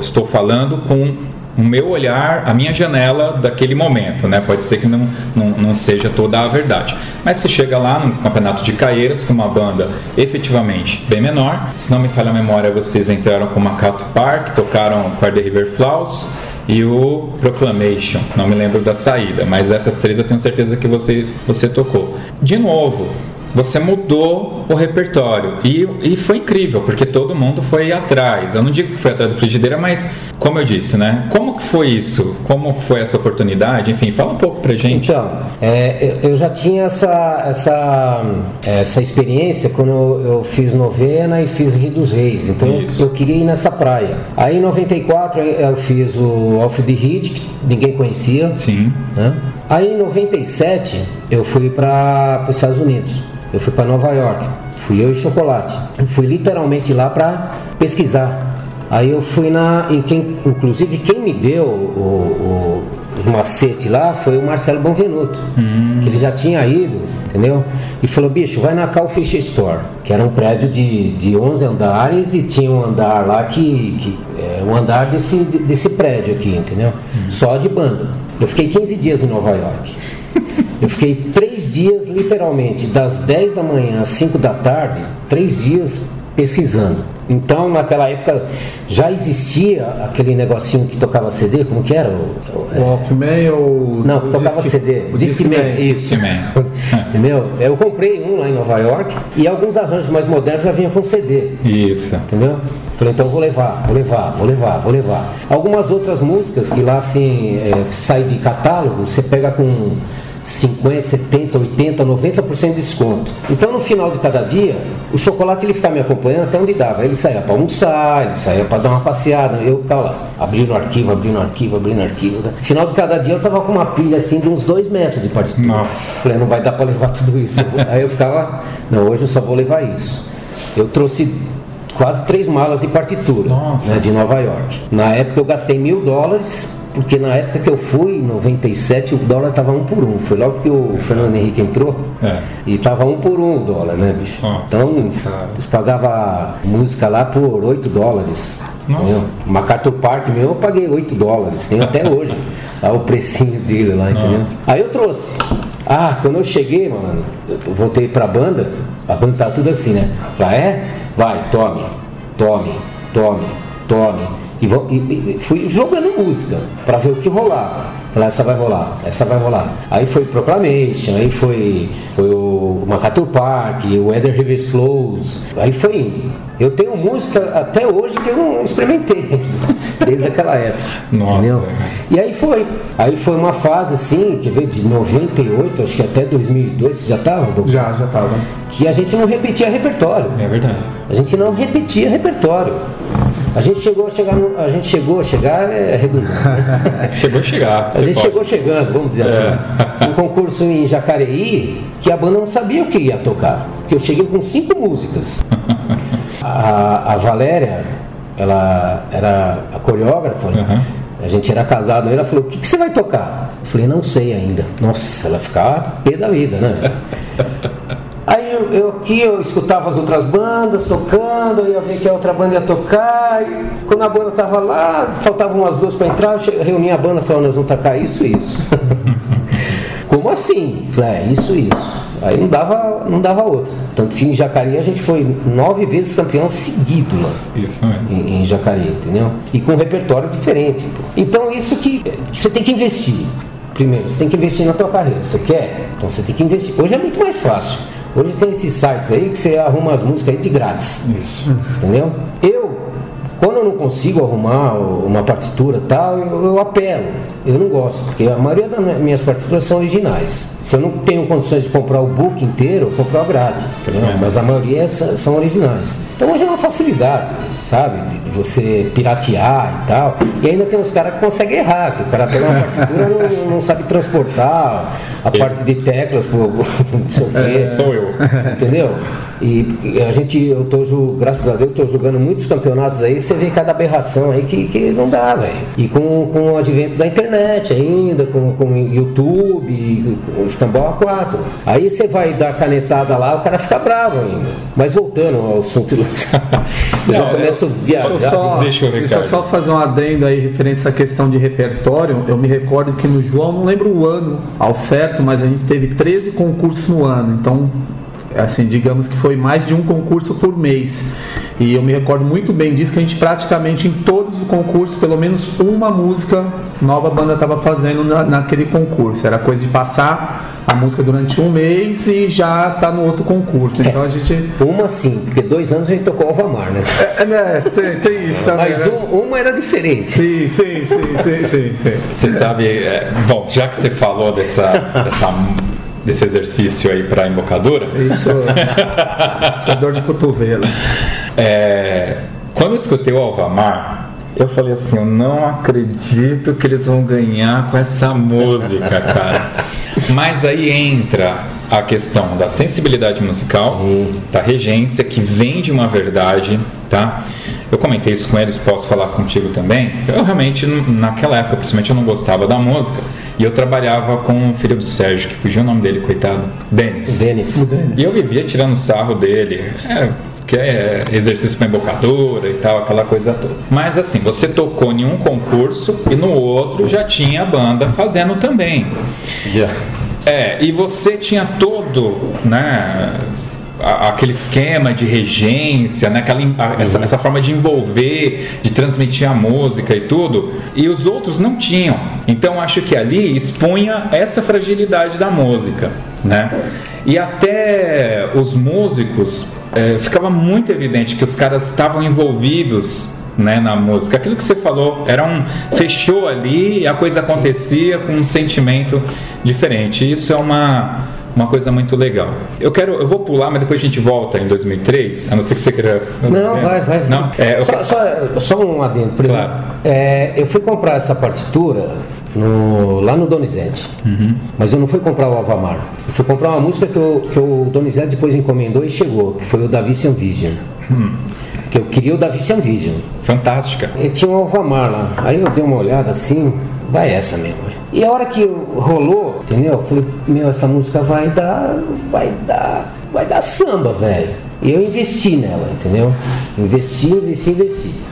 estou falando com o meu olhar, a minha janela daquele momento, né? Pode ser que não seja toda a verdade. Mas você chega lá no campeonato de Caieiras com uma banda efetivamente bem menor. Se não me falha a memória, vocês entraram com o Macato Park, tocaram com a The River Flows e o Proclamation. Não me lembro da saída, mas essas três eu tenho certeza que você tocou. De novo, você mudou o repertório e foi incrível, porque todo mundo foi atrás. Eu não digo que foi atrás do Frigideira, mas como eu disse, né? Como que foi isso? Como foi essa oportunidade? Enfim, fala um pouco pra gente. Então, eu já tinha essa experiência quando eu fiz Novena e fiz Rei dos Reis. Então eu queria ir nessa praia. Aí em 94 eu fiz o Alfred Hede, que ninguém conhecia. Sim. Né? Aí em 97 eu fui para os Estados Unidos. Eu fui para Nova York, fui eu e Chocolate. Eu fui literalmente lá para pesquisar. Aí eu fui inclusive quem me deu os macetes lá foi o Marcelo Bonvenuto, que ele já tinha ido, entendeu? E falou, bicho, vai na Cowfish Store, que era um prédio de 11 andares e tinha um andar lá que é um andar desse prédio aqui, entendeu? Só de banda. Eu fiquei 15 dias em Nova York. Eu fiquei 3 dias, literalmente, das 10 da manhã às 5 da tarde, 3 dias pesquisando. Então, naquela época, já existia aquele negocinho que tocava CD, como que era? O Walkman ou... Não, que tocava CD. O Discman. Isso. Entendeu? Eu comprei um lá em Nova York e alguns arranjos mais modernos já vinham com CD. Isso. Entendeu? Falei, então vou levar. Algumas outras músicas que lá, assim, que saem de catálogo, você pega com 50, 70, 80, 90% de desconto. Então, no final de cada dia, o Chocolate ele ficava me acompanhando até onde dava. Ele saía para almoçar, ele saía para dar uma passeada. Eu ficava lá, abrindo o arquivo. No final de cada dia, eu tava com uma pilha assim de uns 2 metros de partitura. Nossa. Falei, não vai dar para levar tudo isso. Aí eu ficava, não, hoje eu só vou levar isso. Eu trouxe quase 3 malas de partitura, né, de Nova York. Na época eu gastei $1.000, porque na época que eu fui, em 97, o dólar tava 1 por 1. Foi logo que o Fernando Henrique entrou e tava 1 por 1 o dólar, né, bicho? Nossa. Então, eles pagavam música lá por $8. O MacArthur Park meu, eu paguei $8, tem até hoje. Lá o precinho dele lá, entendeu? Nossa. Aí eu trouxe. Quando eu cheguei, mano, eu voltei pra banda, a banda tava tudo assim, né? Falei, vai, tome. E fui jogando música pra ver o que rolava. Falei, essa vai rolar, essa vai rolar. Aí foi Proclamation, aí foi o Macatur Park, o Weather River Flows, aí foi indo. Eu tenho música até hoje que eu não experimentei, desde aquela época. Nossa, entendeu? É. E aí foi uma fase assim, quer ver, de 98, acho que até 2002, você já estava? Já estava. Que a gente não repetia repertório. É verdade. A gente não repetia repertório. A gente chegou chegando, vamos dizer assim. Um concurso em Jacareí, que a banda não sabia o que ia tocar. Porque eu cheguei com 5 músicas. A Valéria, ela era a coreógrafa, a gente era casado, ela falou, o que você vai tocar? Eu falei, não sei ainda. Nossa, ela ficava pé da vida, né? Aí eu escutava as outras bandas tocando, eu ia ver que a outra banda ia tocar, e quando a banda estava lá, faltavam umas 2 para entrar, eu reunia a banda e falava, nós vamos tocar isso e isso. Como assim? Eu falei, isso. Aí não dava outra. Tanto que em Jacareí a gente foi 9 vezes campeão seguido lá. Isso mesmo. Em Jacareí, entendeu? E com um repertório diferente. Pô. Então isso que você tem que investir. Primeiro, você tem que investir na tua carreira. Você quer? Então você tem que investir. Hoje é muito mais fácil. Hoje tem esses sites aí que você arruma as músicas aí de grátis. Isso. Entendeu? Quando eu não consigo arrumar uma partitura e tal, eu apelo. Eu não gosto, porque a maioria das minhas partituras são originais. Se eu não tenho condições de comprar o book inteiro, eu compro a grade. É. Mas a maioria são originais. Então hoje é uma facilidade, sabe? De você piratear e tal. E ainda tem uns caras que conseguem errar, que o cara pega uma partitura e não sabe transportar a parte de teclas pro não sei o quê. Sou eu. Entendeu? E a gente, graças a Deus, eu tô jogando muitos campeonatos aí. Você vê cada aberração aí que não dá, velho. E com o advento da internet ainda, com YouTube, com o Escambau A4. Aí você vai dar canetada lá, o cara fica bravo ainda. Mas voltando ao assunto, já começo a viajar. Deixa eu só fazer um adendo aí, referente à questão de repertório. Eu me recordo que no João, não lembro o ano ao certo, mas a gente teve 13 concursos no ano. Então, assim, digamos que foi mais de um concurso por mês. E eu me recordo muito bem disso, que a gente praticamente em todos os concursos, pelo menos uma música nova a banda estava fazendo naquele concurso. Era coisa de passar a música durante um mês e já tá no outro concurso. Então a gente... Uma sim, porque 2 anos a gente tocou Alva Mar, né? Tem isso também. Mas uma era diferente. Sim. Você sabe, bom, já que você falou desse exercício aí para embocadura. Isso é dor de cotovelo. Quando eu escutei o Alvamar, eu falei assim, eu não acredito que eles vão ganhar com essa música, cara. Mas aí entra a questão da sensibilidade musical, da regência, que vem de uma verdade, tá? Eu comentei isso com eles, posso falar contigo também. Eu realmente, naquela época, principalmente, eu não gostava da música. E eu trabalhava com o filho do Sérgio, que fugiu o nome dele, coitado, Denis. E eu vivia tirando sarro dele, que é exercício para embocadura e tal, aquela coisa toda. Mas assim, você tocou em um concurso e no outro já tinha a banda fazendo também. Yeah. E você tinha todo, né, aquele esquema de regência, né, essa forma de envolver, de transmitir a música e tudo, e os outros não tinham. Então acho que ali expunha essa fragilidade da música, né? E até os músicos, ficava muito evidente que os caras estavam envolvidos, né, na música. Aquilo que você falou era fechou ali e a coisa acontecia com um sentimento diferente. Isso é uma coisa muito legal. Eu vou pular, mas depois a gente volta em 2003, a não ser que você queira... Não, vai. Não? Só um adendo. Claro. Eu fui comprar essa partitura lá no Donizete. Mas eu não fui comprar o Alvamar. Eu fui comprar uma música que o Donizete depois encomendou e chegou, que foi o Da Vician Vision. Porque eu queria o Da Vician Vision. Fantástica. E tinha um Alvamar lá. Aí eu dei uma olhada assim, vai essa mesmo. E a hora que rolou, entendeu? Eu falei, essa música vai dar samba, velho. E eu investi nela, entendeu? Investi.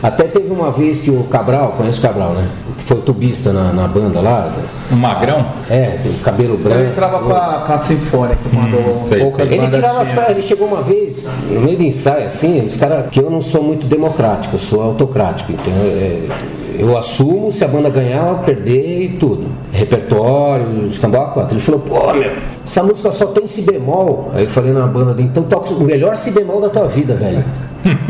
Até teve uma vez que o Cabral, conhece o Cabral, né? foi tubista na banda lá. O Magrão? É, o cabelo branco. Ele entrava com a Sinfônica, mandou poucas bandas. Ele tirava saia, ele chegou uma vez, no meio do ensaio, assim, os caras, que eu não sou muito democrático, eu sou autocrático, então eu assumo se a banda ganhar, perder e tudo. Repertório, escambau a quatro. Ele falou, pô, meu, essa música só tem si bemol. Aí eu falei na banda dele, então toca o melhor si bemol da tua vida, velho.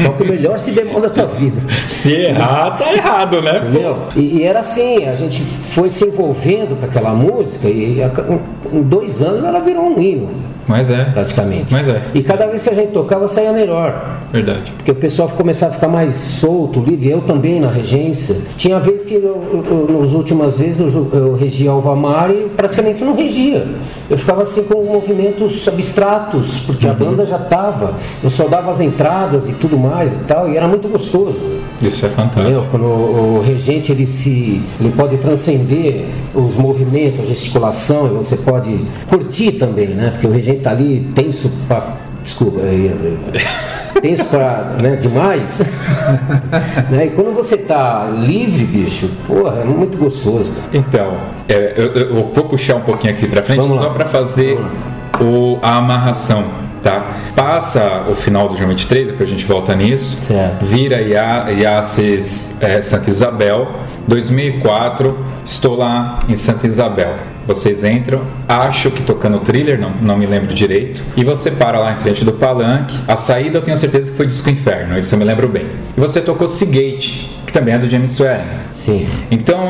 Toca o melhor si bemol da tua vida. Se errar, tá errado, né? Entendeu? E era assim, a gente foi se envolvendo com aquela música e em 2 anos ela virou um hino. Mas é. Praticamente. Mas é. E cada vez que a gente tocava, saía melhor. Verdade. Porque o pessoal começava a ficar mais solto, livre. Eu também na regência. Tinha vez que, nas últimas vezes, eu regia Alva Mar e praticamente não regia. Eu ficava assim com movimentos abstratos, porque a banda já estava. Eu só dava as entradas e tudo mais e tal. E era muito gostoso. Isso é fantástico. Entendeu? Quando o regente, ele pode transcender os movimentos, a gesticulação. E você pode curtir também, né? Porque o regente tá ali tenso pra... Desculpa, tenso pra... Né, demais. Né? E quando você tá livre, bicho, porra, é muito gostoso. Cara. Então, eu vou puxar um pouquinho aqui pra frente, só pra fazer a amarração. Tá? Passa o final do João XXIII, depois a gente volta nisso. Certo. Vira Iasis, Santa Isabel, 2004, estou lá em Santa Isabel. Vocês entram, acho que tocando Thriller, não me lembro direito. E você para lá em frente do palanque. A saída eu tenho certeza que foi Disco Inferno, isso eu me lembro bem. E você tocou Seagate, que também é do James Swearing. Sim. Então,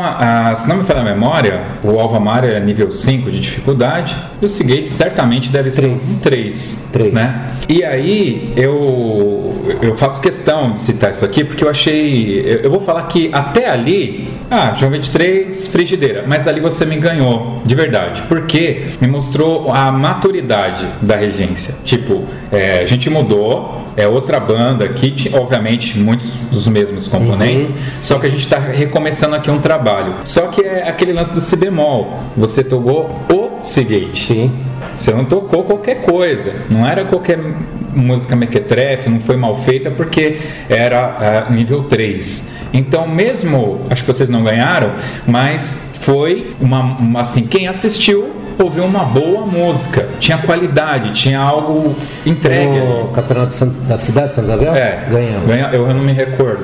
se não me falha a memória, o Alva Mar era nível 5 de dificuldade e o Seagate certamente deve ser um 3. Né? E aí, eu faço questão de citar isso aqui porque eu achei... Eu vou falar que até ali... João XXIII, frigideira. Mas ali você me ganhou, de verdade. Porque me mostrou a maturidade da regência. Tipo, a gente mudou... É outra banda aqui, obviamente muitos dos mesmos componentes, só que a gente está recomeçando aqui um trabalho. Só que é aquele lance do si bemol. Você tocou o Seagate. Sim. Você não tocou qualquer coisa. Não era qualquer música mequetrefe, não foi mal feita porque era nível 3. Então mesmo, acho que vocês não ganharam, mas foi uma assim, quem assistiu ouviu uma boa música, tinha qualidade, tinha algo entregue. O campeonato da cidade de Santa Isabel? Ganhamos. Eu não me recordo.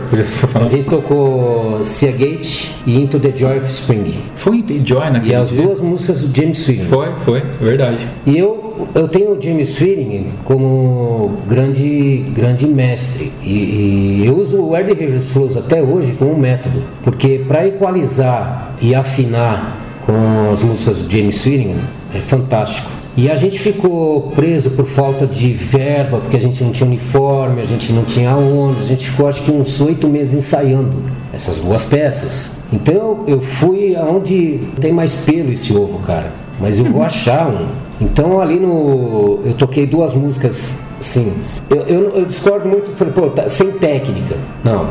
A gente tocou Seagate e Into the Joy of Spring. Foi Into the Joy naquele dia? E as duas músicas do James Swearing. Foi, verdade. E eu tenho o James Swearing como grande mestre. E eu uso o Herding Regis Flows até hoje como método, porque para equalizar e afinar com as músicas do James Swearing, é fantástico. E a gente ficou preso por falta de verba, porque a gente não tinha uniforme, a gente não tinha ônibus, a gente ficou acho que uns 8 meses ensaiando essas duas peças. Então eu fui aonde tem mais pelo esse ovo, cara, mas eu vou achar um. Então ali eu toquei duas músicas, sim. Eu discordo muito, falei, pô, tá, sem técnica, não.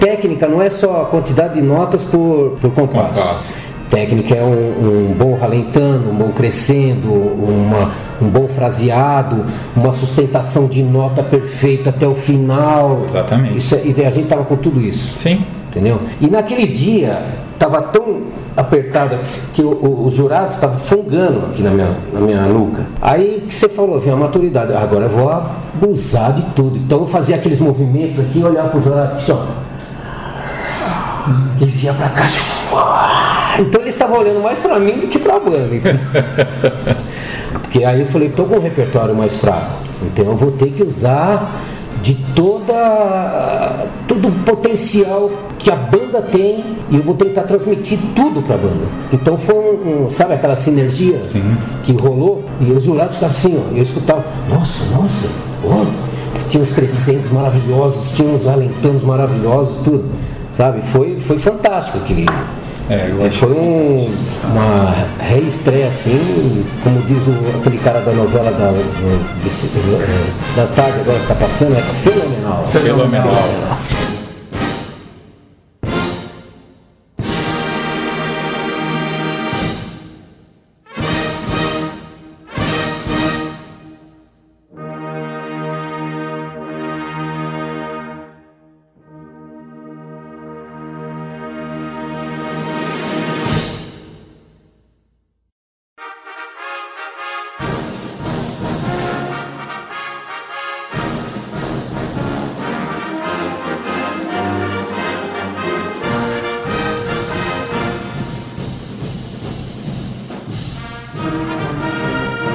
Técnica não é só a quantidade de notas por compasso. Técnica é um bom ralentando, um bom crescendo, um bom fraseado, uma sustentação de nota perfeita até o final. Exatamente. E a gente tava com tudo isso. Sim. Entendeu? E naquele dia tava tão apertada que os jurados estavam fungando aqui na minha nuca. Aí que você falou, vem a maturidade. Agora eu vou abusar de tudo. Então eu fazia aqueles movimentos aqui, olhar pro jurado aqui, ó. E vinha pra cá. Então eles estavam olhando mais pra mim do que pra banda. Então. Porque aí eu falei, tô com um repertório mais fraco. Então eu vvou ter que usar de todo o potencial que a banda tem e eu vou tentar transmitir tudo pra banda. Então foi sabe aquela sinergia. Sim. Que rolou e os jurados ficavam assim, ó. Eu escutava, nossa, tinha uns crescentes maravilhosos, tinha uns alentando maravilhosos, tudo. Sabe, foi fantástico aquele. Foi uma reestreia assim, como diz aquele cara da novela da tarde agora que tá passando, é fenomenal. Fenomenal.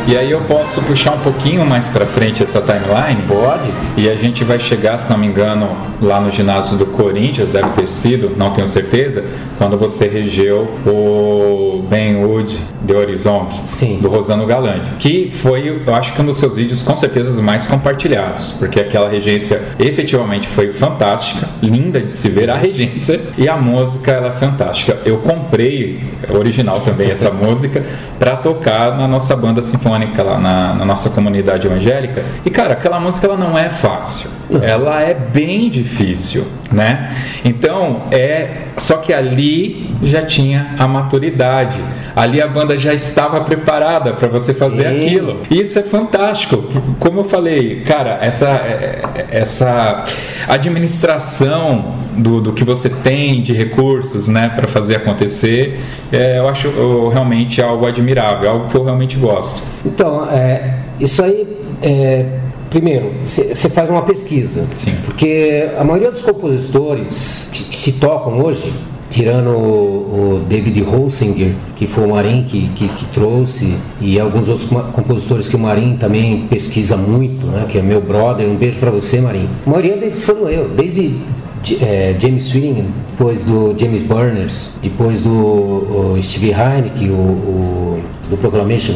E aí eu posso puxar um pouquinho mais para frente essa timeline? Pode. E a gente vai chegar, se não me engano, lá no ginásio do Corinthians, deve ter sido, não tenho certeza, quando você regeu o Ben-Hud de Horizonte, sim, do Rosano Galante, que foi, eu acho que um dos seus vídeos com certeza mais compartilhados, porque aquela regência efetivamente foi fantástica, linda de se ver a regência, e a música ela é fantástica. Eu comprei original também essa música para tocar na nossa banda sinfônica lá na nossa comunidade evangélica. E cara, aquela música ela não é fácil, ela é bem difícil, né? Então só que ali já tinha a maturidade, ali a banda já estava preparada para você fazer, sim, aquilo. Isso é fantástico. Como eu falei, cara, essa administração do que você tem de recursos, né, para fazer acontecer, eu acho realmente algo admirável, algo que eu realmente gosto. Então, isso aí primeiro, você faz uma pesquisa, sim, porque a maioria dos compositores que se tocam hoje, tirando o David Holsinger, que foi o Marim que trouxe, e alguns outros compositores que o Marim também pesquisa muito, né, que é meu brother, um beijo para você, Marim. A maioria deles foram eu, desde James Swing, depois do James Berners, depois do Steve Reinick, do Proclamation,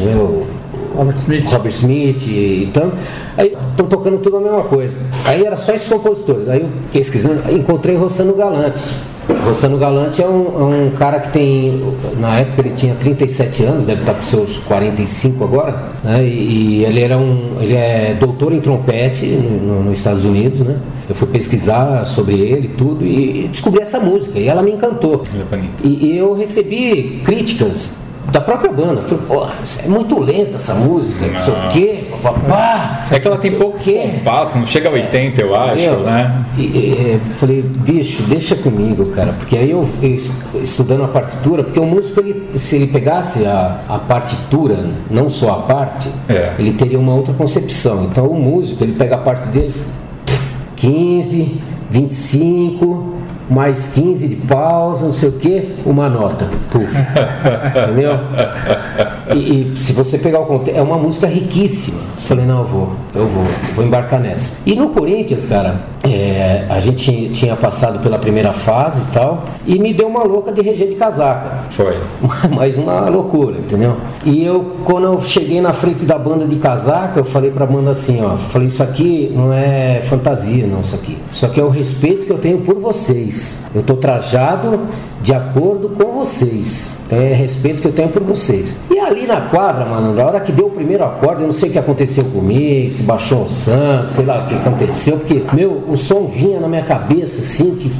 Robert Smith, então aí estão tocando tudo a mesma coisa. Aí era só esses compositores. Aí eu pesquisando, encontrei Rossano Galante. Rossano Galante é um cara que tem, na época ele tinha 37 anos, deve estar com seus 45 agora, né? E ele é doutor em trompete nos Estados Unidos, né? Eu fui pesquisar sobre ele tudo, e descobri essa música e ela me encantou. E eu recebi críticas da própria banda. Falei, pô, é muito lenta essa música, não sei o quê, papapá. É que ela tem poucos compassos, não chega a 80, eu acho, né? E falei, bicho, deixa comigo, cara, porque aí eu estudando a partitura, porque o músico, se ele pegasse a partitura, não só a parte, ele teria uma outra concepção. Então o músico, ele pega a parte dele, 15, 25... mais 15 de pausa, não sei o que, uma nota, puf. Entendeu? E se você pegar o contexto, é uma música riquíssima. Eu falei, não, eu vou embarcar nessa. E no Corinthians, cara, a gente tinha passado pela primeira fase e tal, e me deu uma louca de reger de casaca. Foi. Mas uma loucura, entendeu? E quando eu cheguei na frente da banda de casaca, eu falei pra banda assim, ó, falei, isso aqui não é fantasia, não, isso aqui. Isso aqui é o respeito que eu tenho por vocês. Eu tô trajado de acordo com vocês. É respeito que eu tenho por vocês. E ali na quadra, mano, na hora que deu o primeiro acorde, eu não sei o que aconteceu comigo, se baixou o santo, sei lá o que aconteceu, porque, meu, o som vinha na minha cabeça, assim, que,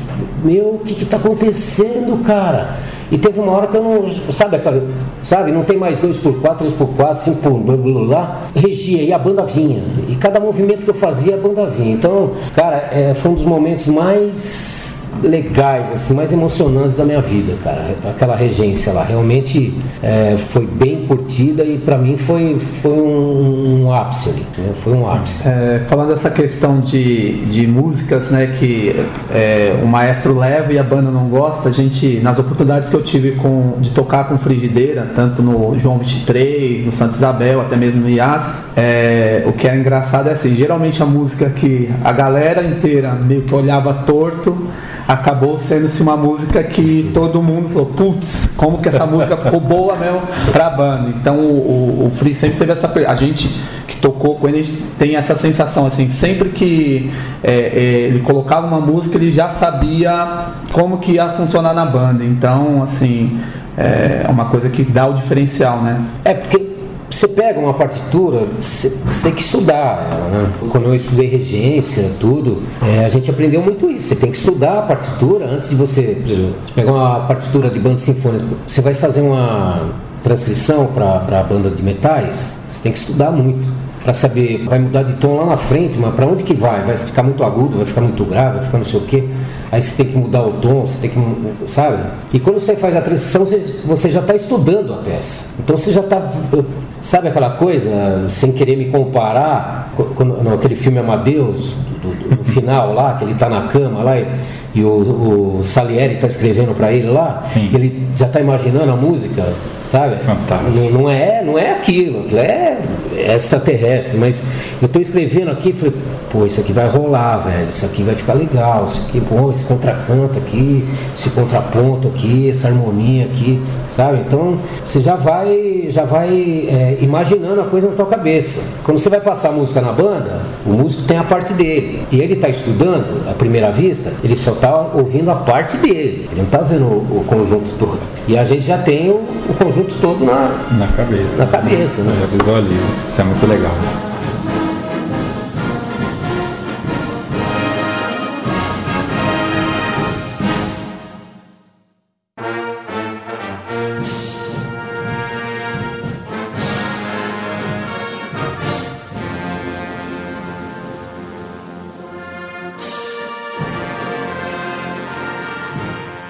meu, o que tá acontecendo, cara? E teve uma hora que eu não, sabe, não tem mais 2x4, 3x4, 5x1, blá, blá, blá, regia, e a banda vinha. E cada movimento que eu fazia, a banda vinha. Então, cara, foi um dos momentos mais legais, assim, mais emocionantes da minha vida, cara. Aquela regência lá realmente foi bem curtida, e pra mim foi um ápice ali, né? Foi um ápice. Falando dessa questão de músicas, né, que o maestro leva e a banda não gosta, a gente, nas oportunidades que eu tive de tocar com Frigideira, tanto no João XXIII, no Santa Isabel, até mesmo no Iasis, o que era engraçado é assim, geralmente a música que a galera inteira meio que olhava torto, acabou sendo-se uma música que todo mundo falou, putz, como que essa música ficou boa mesmo pra banda. Então o Free sempre teve essa... A gente que tocou com ele, a gente tem essa sensação assim, sempre que ele colocava uma música, ele já sabia como que ia funcionar na banda. Então, assim, é uma coisa que dá o diferencial, né? Porque você pega uma partitura, você tem que estudar ela, né? Quando eu estudei regência, tudo, a gente aprendeu muito isso. Você tem que estudar a partitura antes de você pegar uma partitura de banda sinfônica. Você vai fazer uma transcrição para a banda de metais, você tem que estudar muito para saber, vai mudar de tom lá na frente, mas para onde que vai? Vai ficar muito agudo, vai ficar muito grave, vai ficar não sei o quê. Aí você tem que mudar o tom, você tem que... sabe? E quando você faz a transição, você já está estudando a peça. Então você já está... Sabe aquela coisa, sem querer me comparar, aquele filme Amadeus, no final lá, que ele está na cama lá e o Salieri está escrevendo para ele lá, sim, ele já está imaginando a música, sabe? Fantástico. Não é aquilo, aquilo é extraterrestre, mas eu estou escrevendo aqui, falei, pô, isso aqui vai rolar, velho, isso aqui vai ficar legal, isso aqui, bom, esse contracanto aqui, esse contraponto aqui, essa harmonia aqui, sabe? Então, você já vai imaginando a coisa na tua cabeça. Quando você vai passar a música na banda, o músico tem a parte dele, e ele está estudando, à primeira vista, ele só está ouvindo a parte dele, ele não está vendo o conjunto todo. E a gente já tem o conjunto todo na cabeça. Na cabeça, né? Já visualiza. Isso é muito legal.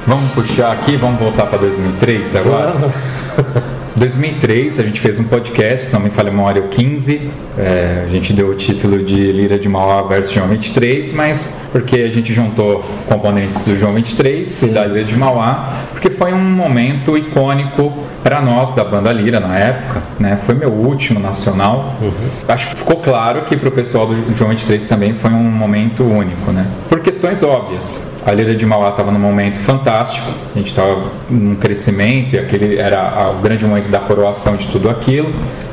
Vamos puxar aqui, vamos voltar para 2003 agora. 2003 a gente fez um podcast, se não me falha a memória, o 15, a gente deu o título de Lira de Mauá versus João XXIII, mas porque a gente juntou componentes do João XXIII e da Lira de Mauá, porque foi um momento icônico para nós da banda Lira na época, né? Foi meu último nacional. Uhum. Acho que ficou claro que para o pessoal do João XXIII também foi um momento único, né? Por questões óbvias. A Lira de Mauá estava num momento fantástico, a gente estava num crescimento e aquele era o grande momento da coroação de tudo aquilo,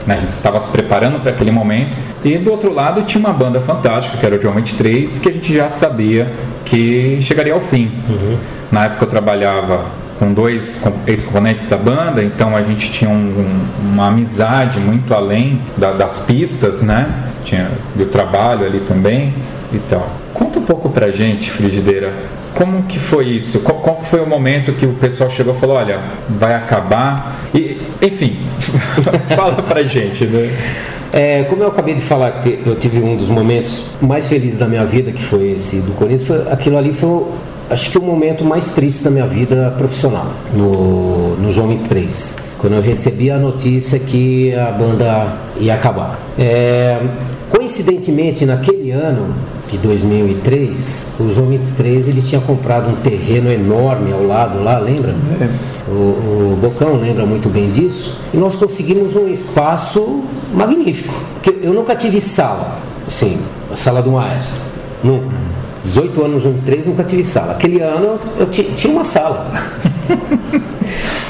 né? A gente estava se preparando para aquele momento. E do outro lado tinha uma banda fantástica, que era o João XXIII, que a gente já sabia que chegaria ao fim. Uhum. Na época eu trabalhava com dois ex-componentes da banda, então a gente tinha uma amizade muito além das pistas, né? Tinha do trabalho ali também e tal. Conta um pouco pra gente, Frigideira, como que foi isso? Qual foi o momento que o pessoal chegou e falou, olha, vai acabar? E, enfim, fala pra gente, né? Como eu acabei de falar que eu tive um dos momentos mais felizes da minha vida, que foi esse do Corinthians, aquilo ali foi... Acho que o momento mais triste da minha vida profissional, no João XXIII, quando eu recebi a notícia que a banda ia acabar. Coincidentemente, naquele ano de 2003, o João XXIII, ele tinha comprado um terreno enorme ao lado lá, lembra? O Bocão lembra muito bem disso. E nós conseguimos um espaço magnífico, porque eu nunca tive sala, assim, a sala do maestro, nunca. 18 anos, João XXIII, nunca tive sala. Aquele ano eu tinha uma sala.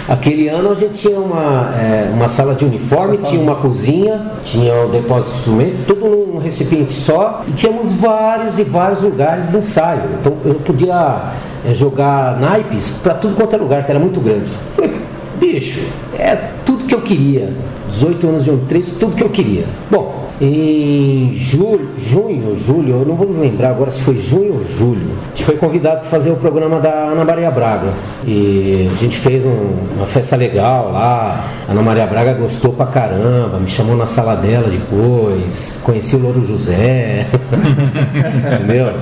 Aquele ano a gente tinha uma sala de uniforme, tinha uma cozinha, tinha o depósito de instrumento, tudo num recipiente só. E tínhamos vários e vários lugares de ensaio. Então eu podia jogar naipes para tudo quanto é lugar, que era muito grande. Falei, bicho, é tudo que eu queria. 18 anos, João XXIII, tudo que eu queria. Bom. Em julho, eu não vou me lembrar agora se foi junho ou julho, a gente foi convidado para fazer o programa da Ana Maria Braga. E a gente fez uma festa legal lá, a Ana Maria Braga gostou pra caramba, me chamou na sala dela depois, conheci o Louro José, entendeu?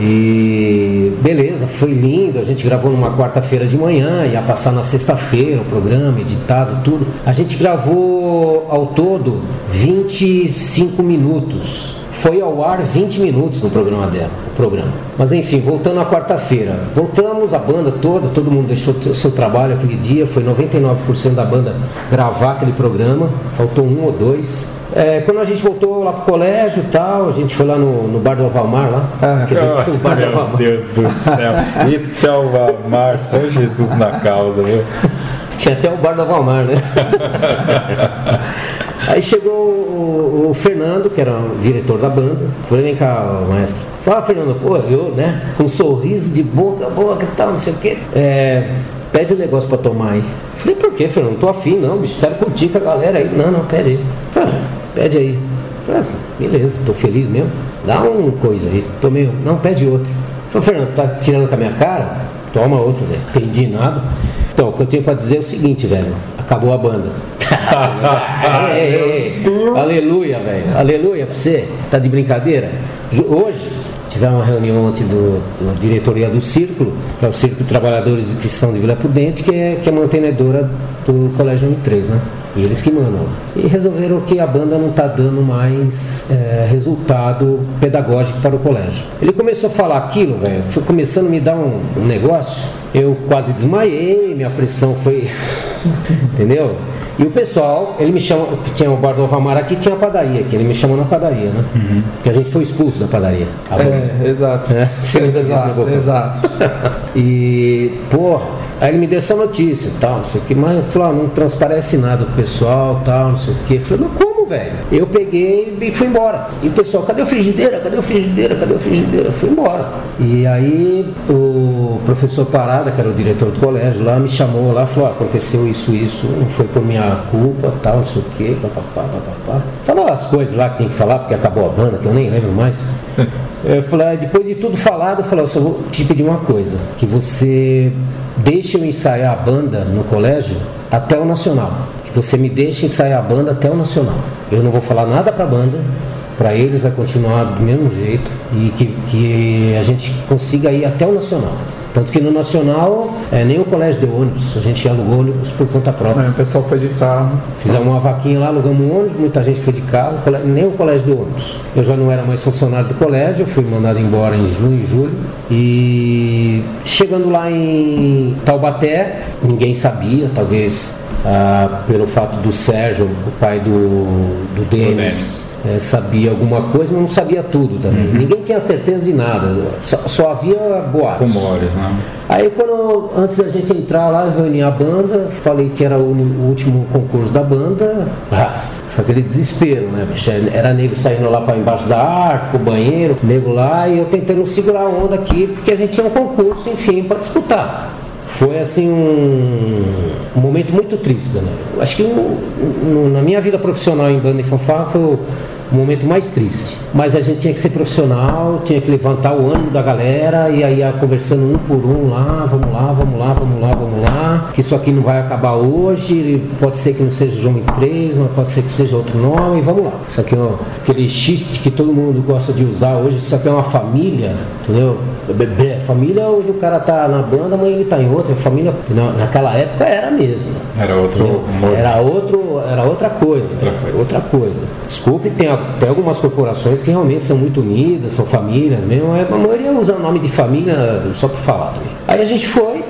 E beleza, foi lindo, a gente gravou numa quarta-feira de manhã, ia passar na sexta-feira o programa, editado, tudo. A gente gravou ao todo 25 minutos. Foi ao ar 20 minutos no programa dela, o programa. Mas enfim, voltando à quarta-feira. Voltamos, a banda toda, todo mundo deixou o seu trabalho aquele dia. Foi 99% da banda gravar aquele programa. Faltou um ou dois. Quando a gente voltou lá pro colégio e tal, a gente foi lá no Bar do Alvamar lá. Meu Deus do céu. Isso é Alvamar, só Jesus na causa, viu? Tinha até o Bar do Alvamar, né? Aí chegou o Fernando, que era o diretor da banda. Falei, vem cá, maestro. Fala, Fernando, pô, eu, né? Com um sorriso de boca a boca e tal, não sei o quê. Pede um negócio pra tomar aí. Falei, por quê, Fernando? Não tô afim, não. Bicho, quero curtir com a galera aí. Não, pede aí. Falei, pede aí. Falei, beleza, tô feliz mesmo. Dá uma coisa aí. Tomei um. Não, pede outro. Falei, Fernando, você tá tirando com a minha cara? Toma outro, velho. Não entendi nada. Então, o que eu tenho pra dizer é o seguinte, velho. Acabou a banda. Aleluia, velho. Aleluia pra você. Tá de brincadeira? Hoje tivemos uma reunião ontem da diretoria do Círculo, que é o Círculo de Trabalhadores e Cristão de Vila Prudente, que é mantenedora do Colégio 13, né? eles que mandam. E resolveram que a banda não está dando mais resultado pedagógico para o colégio. Ele começou a falar aquilo, velho, foi começando a me dar um negócio. Eu quase desmaiei, minha pressão foi... entendeu? E o pessoal, ele me chama, tinha o bar do Alvamar aqui, tinha a padaria aqui, ele me chamou na padaria, né? Uhum. Porque a gente foi expulso da padaria. Exato. É, você lembra disso, né? Exato. E, porra... Aí ele me deu essa notícia e tal, não sei o que, mas eu falei, ah, não transparece nada pro pessoal, tal, não sei o que. Eu falei, mas como, velho? Eu peguei e fui embora. E o pessoal, cadê o frigideira? Cadê o frigideira? Cadê o frigideira? Eu fui embora. E aí o professor Parada, que era o diretor do colégio lá, me chamou lá, falou, ah, aconteceu isso, isso, não foi por minha culpa, tal, não sei o que, papapá, papapá. Falou as coisas lá que tem que falar, porque acabou a banda, que eu nem lembro mais. Eu falei, depois de tudo falado, eu falei, eu só vou te pedir uma coisa, que você... deixa eu ensaiar a banda no colégio até o Nacional. Você me deixa ensaiar a banda até o Nacional. Eu não vou falar nada pra banda, pra eles vai continuar do mesmo jeito e que a gente consiga ir até o Nacional. Tanto que no Nacional, nem o colégio deu ônibus, a gente alugou ônibus por conta própria. O pessoal foi de carro. Fizemos uma vaquinha lá, alugamos um ônibus, muita gente foi de carro, nem o colégio deu ônibus. Eu já não era mais funcionário do colégio, eu fui mandado embora em junho e julho. E chegando lá em Taubaté, ninguém sabia, talvez pelo fato do Sérgio, o pai do Denis. Sabia alguma coisa, mas não sabia tudo também. Uhum. Ninguém tinha certeza de nada, só havia boatos. Rumores, né? Aí, antes da gente entrar lá, eu reuni a banda, falei que era o último concurso da banda. Foi aquele desespero, né, bicho? Era nego saindo lá para embaixo da árvore, pro banheiro, nego lá, e eu tentando segurar a onda aqui, porque a gente tinha um concurso, enfim, para disputar. Foi assim um momento muito triste, né? Acho que na minha vida profissional em banda e fanfarra foi o momento mais triste. Mas a gente tinha que ser profissional, tinha que levantar o ânimo da galera e aí ia conversando um por um lá, vamos lá, vamos lá, vamos lá, vamos lá. Que isso aqui não vai acabar hoje, pode ser que não seja João XXIII, mas pode ser que seja outro nome, vamos lá. Isso aqui é aquele xiste que todo mundo gosta de usar hoje, isso aqui é uma família, entendeu? Bebê, família, hoje o cara tá na banda, amanhã ele tá em outra, família naquela época era mesmo. Era outro humor. Era outra coisa, outra coisa. Desculpe, tem algumas corporações que realmente são muito unidas, são família mesmo, a maioria usa o nome de família só por falar também. Aí a gente foi,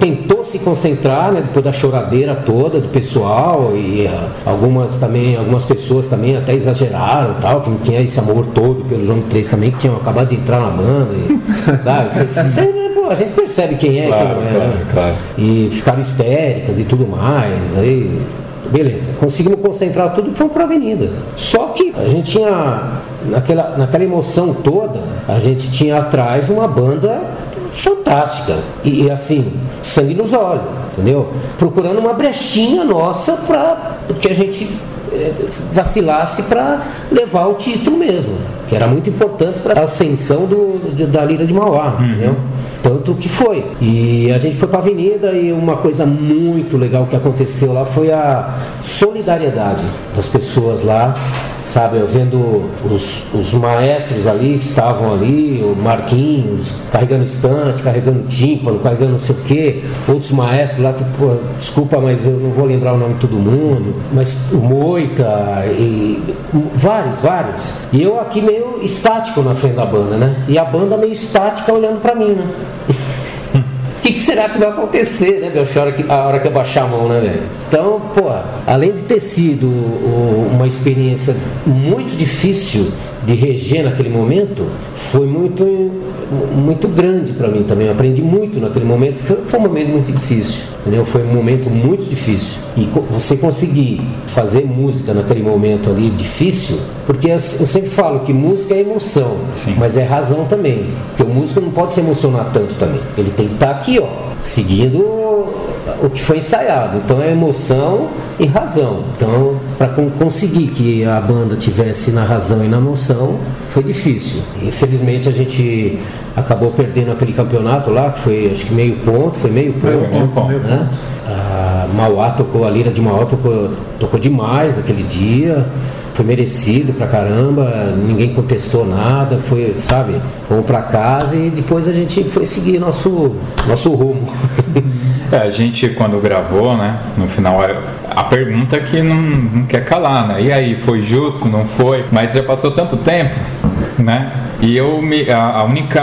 tentou se concentrar, né, depois da choradeira toda do pessoal e algumas pessoas também até exageraram, tal, que não tinha esse amor todo pelo João XXIII também, que tinham acabado de entrar na banda e, sabe, a gente percebe quem é, claro, quem não é, claro, né? Claro. E ficaram histéricas e tudo mais, aí beleza, conseguimos concentrar tudo e fomos para a avenida. Só que a gente tinha, naquela emoção toda, a gente tinha atrás uma banda fantástica e assim, sangue nos olhos, entendeu? Procurando uma brechinha nossa para que a gente vacilasse para levar o título mesmo, que era muito importante para a ascensão da Lira de Mauá, entendeu? Tanto que foi. E a gente foi para a avenida e uma coisa muito legal que aconteceu lá foi a solidariedade das pessoas lá, sabe? Eu vendo os maestros ali que estavam ali, o Marquinhos carregando estante, carregando tímpano, carregando não sei o quê, outros maestros lá que, pô, desculpa, mas eu não vou lembrar o nome de todo mundo, mas o Moita e vários. E eu aqui meio estático na frente da banda, né? E a banda meio estática olhando para mim, né? O que será que vai acontecer, né, meu? A hora que eu baixar a mão, né, velho? Então, pô, além de ter sido uma experiência muito difícil de reger naquele momento, foi muito grande para mim também. Eu aprendi muito naquele momento, porque foi um momento muito difícil, entendeu? Foi um momento muito difícil. E você conseguir fazer música naquele momento ali difícil, porque eu sempre falo que música é emoção, sim, mas é razão também. Porque o músico não pode se emocionar tanto também. Ele tem que estar aqui, ó, seguindo o que foi ensaiado. Então é emoção e razão. Então, para conseguir que a banda tivesse na razão e na emoção, foi difícil. Infelizmente a gente acabou perdendo aquele campeonato lá, que foi acho que meio ponto, né? Mauá tocou, a Lira de Mauá tocou demais naquele dia. foi merecido pra caramba, ninguém contestou nada, foi, sabe, vamos pra casa e depois a gente foi seguir nosso rumo. É, a gente quando gravou, né, no final a pergunta que não quer calar, né, e aí, foi justo, não foi? Mas já passou tanto tempo, né? E o único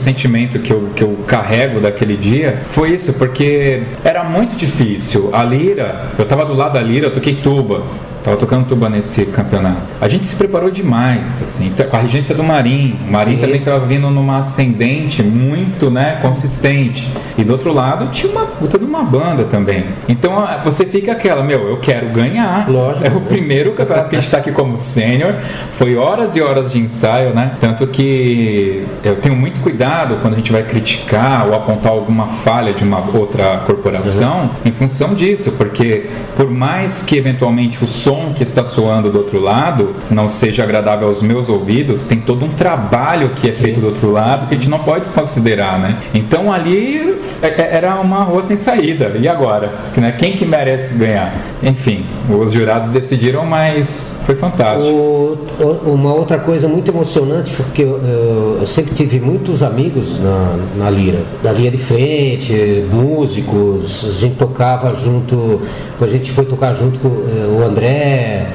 sentimento que eu carrego daquele dia foi isso, porque era muito difícil. A lira, eu tava do lado da lira, eu toquei tuba. Tava tocando tuba nesse campeonato. A gente se preparou demais, assim, com a regência do Marim. O Marim, sim, também tava vindo numa ascendente muito, né, consistente. E do outro lado tinha uma puta de uma banda também. Então você fica aquela, eu quero ganhar. Lógico. É o primeiro campeonato que a gente tá aqui como sênior. Foi horas e horas de ensaio, né? Tanto que eu tenho muito cuidado quando a gente vai criticar ou apontar alguma falha de uma outra corporação, uhum, em função disso, porque por mais que eventualmente o som que está soando do outro lado não seja agradável aos meus ouvidos, tem todo um trabalho que é feito do outro lado que a gente não pode desconsiderar, né? Então ali era uma rua sem saída. E agora? Né? Quem que merece ganhar? Enfim, os jurados decidiram, mas foi fantástico. Uma outra coisa muito emocionante, porque eu sempre tive muitos amigos na lira, da linha de frente, músicos, a gente tocava junto, a gente foi tocar junto com o André,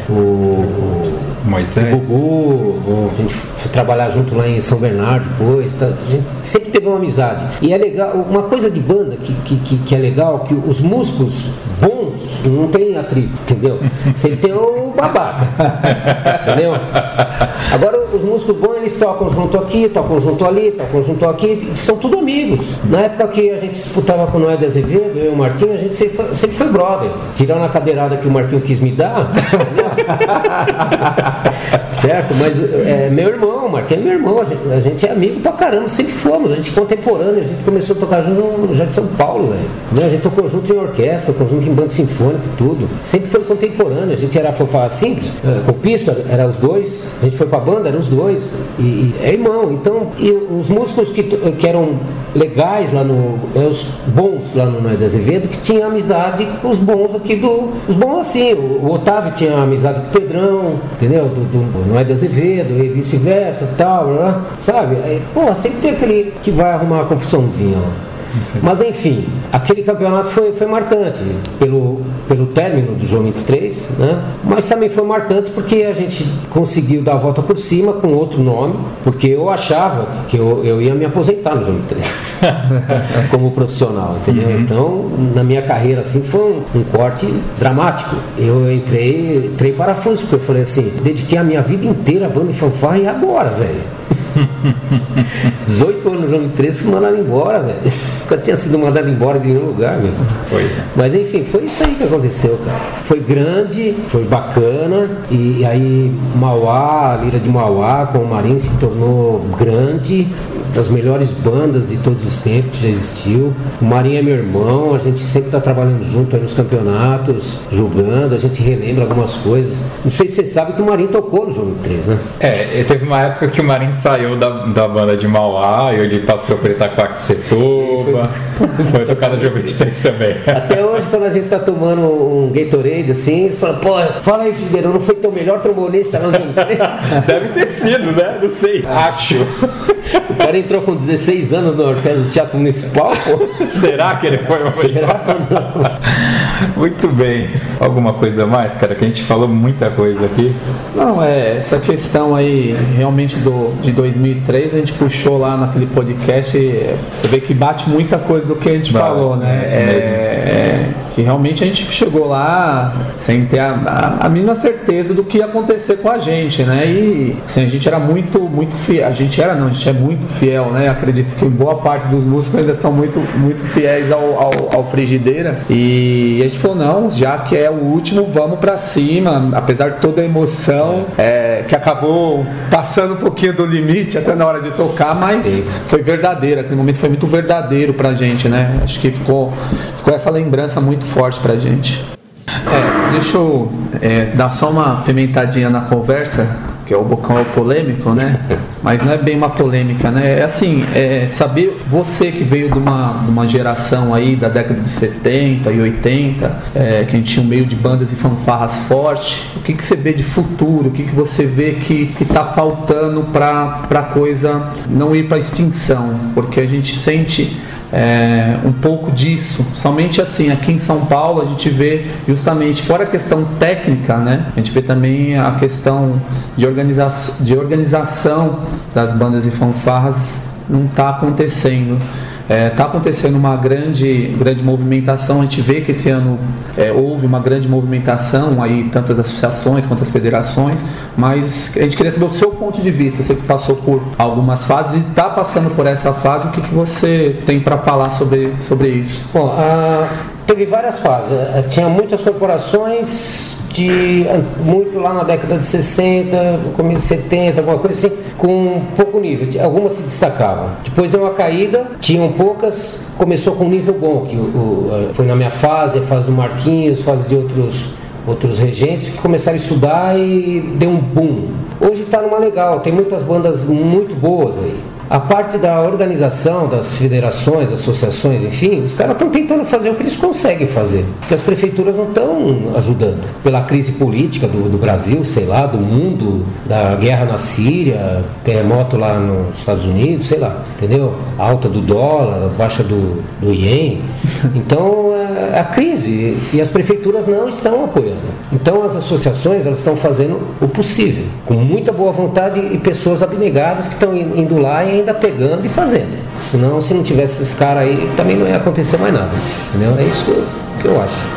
o Moisés, o Gugu, a gente foi trabalhar junto lá em São Bernardo depois, tá, a gente sempre teve uma amizade. E é legal, uma coisa de banda que é legal, que os músicos bons não tem atrito, entendeu? Sempre tem o babaca, entendeu? Agora os músicos bons, eles tocam junto aqui, tocam junto ali, tocam junto aqui, são tudo amigos. Na época que a gente disputava com o Noé de Azevedo, eu e o Marquinhos, a gente sempre foi brother. Tirando a cadeirada que o Marquinhos quis me dar, certo? Mas meu irmão, Marquinhos é meu irmão, a gente é amigo pra caramba, sempre fomos, a gente é contemporâneo, a gente começou a tocar junto no Jardim São Paulo, velho, né? A gente tocou junto em orquestra, tocou junto em banda sinfônica e tudo, sempre foi contemporâneo, a gente era fanfarra simples, copista, era os dois, a gente foi pra banda, eram os dois, e é irmão. Então, e os músicos que eram legais lá no, os bons lá no Noé de Azevedo, que tinha amizade com os bons aqui os bons assim, o Otávio tinha amizade com o Pedrão, entendeu? Não é de Azevedo, e vice-versa, tal, né? Sabe? Aí, sempre tem aquele que vai arrumar uma confusãozinha lá. Mas enfim, aquele campeonato foi marcante pelo término do João XXIII, né? Mas também foi marcante porque a gente conseguiu dar a volta por cima com outro nome, porque eu achava que eu ia me aposentar no João XXIII como profissional, entendeu? Uhum. Então, na minha carreira assim, foi um corte dramático. Eu entrei em parafuso, porque eu falei assim, dediquei a minha vida inteira a banda e fanfarra, e agora, velho? 18 anos no João XXIII, fui mandado embora, velho. Nunca tinha sido mandado embora de nenhum lugar, meu. Foi. Mas enfim, foi isso aí que aconteceu, cara. Foi grande, foi bacana. E aí Mauá, a lira de Mauá com o Marim se tornou grande, das melhores bandas de todos os tempos que já existiu. O Marim é meu irmão, a gente sempre tá trabalhando junto aí nos campeonatos, jogando, a gente relembra algumas coisas. Não sei se você sabe que o Marim tocou no João XXIII, né? É, teve uma época que o Marim saiu da banda de Mauá, ele passou por Itaquaquecetuba, foi tocado no João XXIII também. Até hoje, quando a gente tá tomando um Gatorade, assim, ele fala, fala aí, Figueirão, não foi teu melhor trombonista lá no João XXIII? Deve ter sido, né? Não sei. Acho. O cara entrou com 16 anos na orquestra do Teatro Municipal, pô. Será que ele foi uma coisa? Será ou não? Muito bem. Alguma coisa mais, cara? Que a gente falou muita coisa aqui. Não, essa questão aí, realmente, de 2003, a gente puxou lá naquele podcast, você vê que bate muita coisa do que a gente falou, né? Que realmente a gente chegou lá sem ter a mínima certeza do que ia acontecer com a gente, né? E assim, a gente era muito, muito fiel. A gente é muito fiel, né? Acredito que boa parte dos músicos ainda são muito, muito fiéis ao Frigideira. E a gente falou, não, já que é o último, vamos pra cima. Apesar de toda a emoção, que acabou passando um pouquinho do limite até na hora de tocar, mas sim, foi verdadeiro. Aquele momento foi muito verdadeiro pra gente, né? Acho que ficou essa lembrança muito forte pra gente. Deixa eu dar só uma pimentadinha na conversa, que que é o bocão é o polêmico, né? Mas não é bem uma polêmica, né? É assim, saber, você que veio de uma geração aí da década de 70 e 80, que a gente tinha um meio de bandas e fanfarras forte, o que você vê de futuro? O que você vê que tá faltando para a coisa não ir para extinção? Porque a gente sente... um pouco disso, somente assim, aqui em São Paulo a gente vê justamente, fora a questão técnica, né, a gente vê também a questão de organização das bandas e fanfarras não está acontecendo. Está acontecendo uma grande movimentação. A gente vê que esse ano houve uma grande movimentação aí, tantas associações quanto as federações, mas a gente queria saber o seu ponto de vista. Você que passou por algumas fases e está passando por essa fase, o que você tem para falar sobre isso? Bom, teve várias fases. Tinha muitas corporações muito lá na década de 60, começo de 70, alguma coisa assim, com pouco nível. Algumas se destacavam. Depois deu uma caída, tinham poucas, começou com um nível bom, que foi na minha fase, a fase do Marquinhos, a fase de outros regentes que começaram a estudar e deu um boom. Hoje está numa legal, tem muitas bandas muito boas aí. A parte da organização, das federações, associações, enfim, os caras estão tentando fazer o que eles conseguem fazer, porque as prefeituras não estão ajudando. Pela crise política do Brasil, sei lá, do mundo, da guerra na Síria, terremoto lá nos Estados Unidos, sei lá, entendeu? A alta do dólar, a baixa do iene. Então, a crise, e as prefeituras não estão apoiando. Então, as associações, elas estão fazendo o possível, com muita boa vontade e pessoas abnegadas que estão indo lá e ainda pegando e fazendo. Senão, se não tivesse esses caras aí, também não ia acontecer mais nada, entendeu? É isso que eu acho.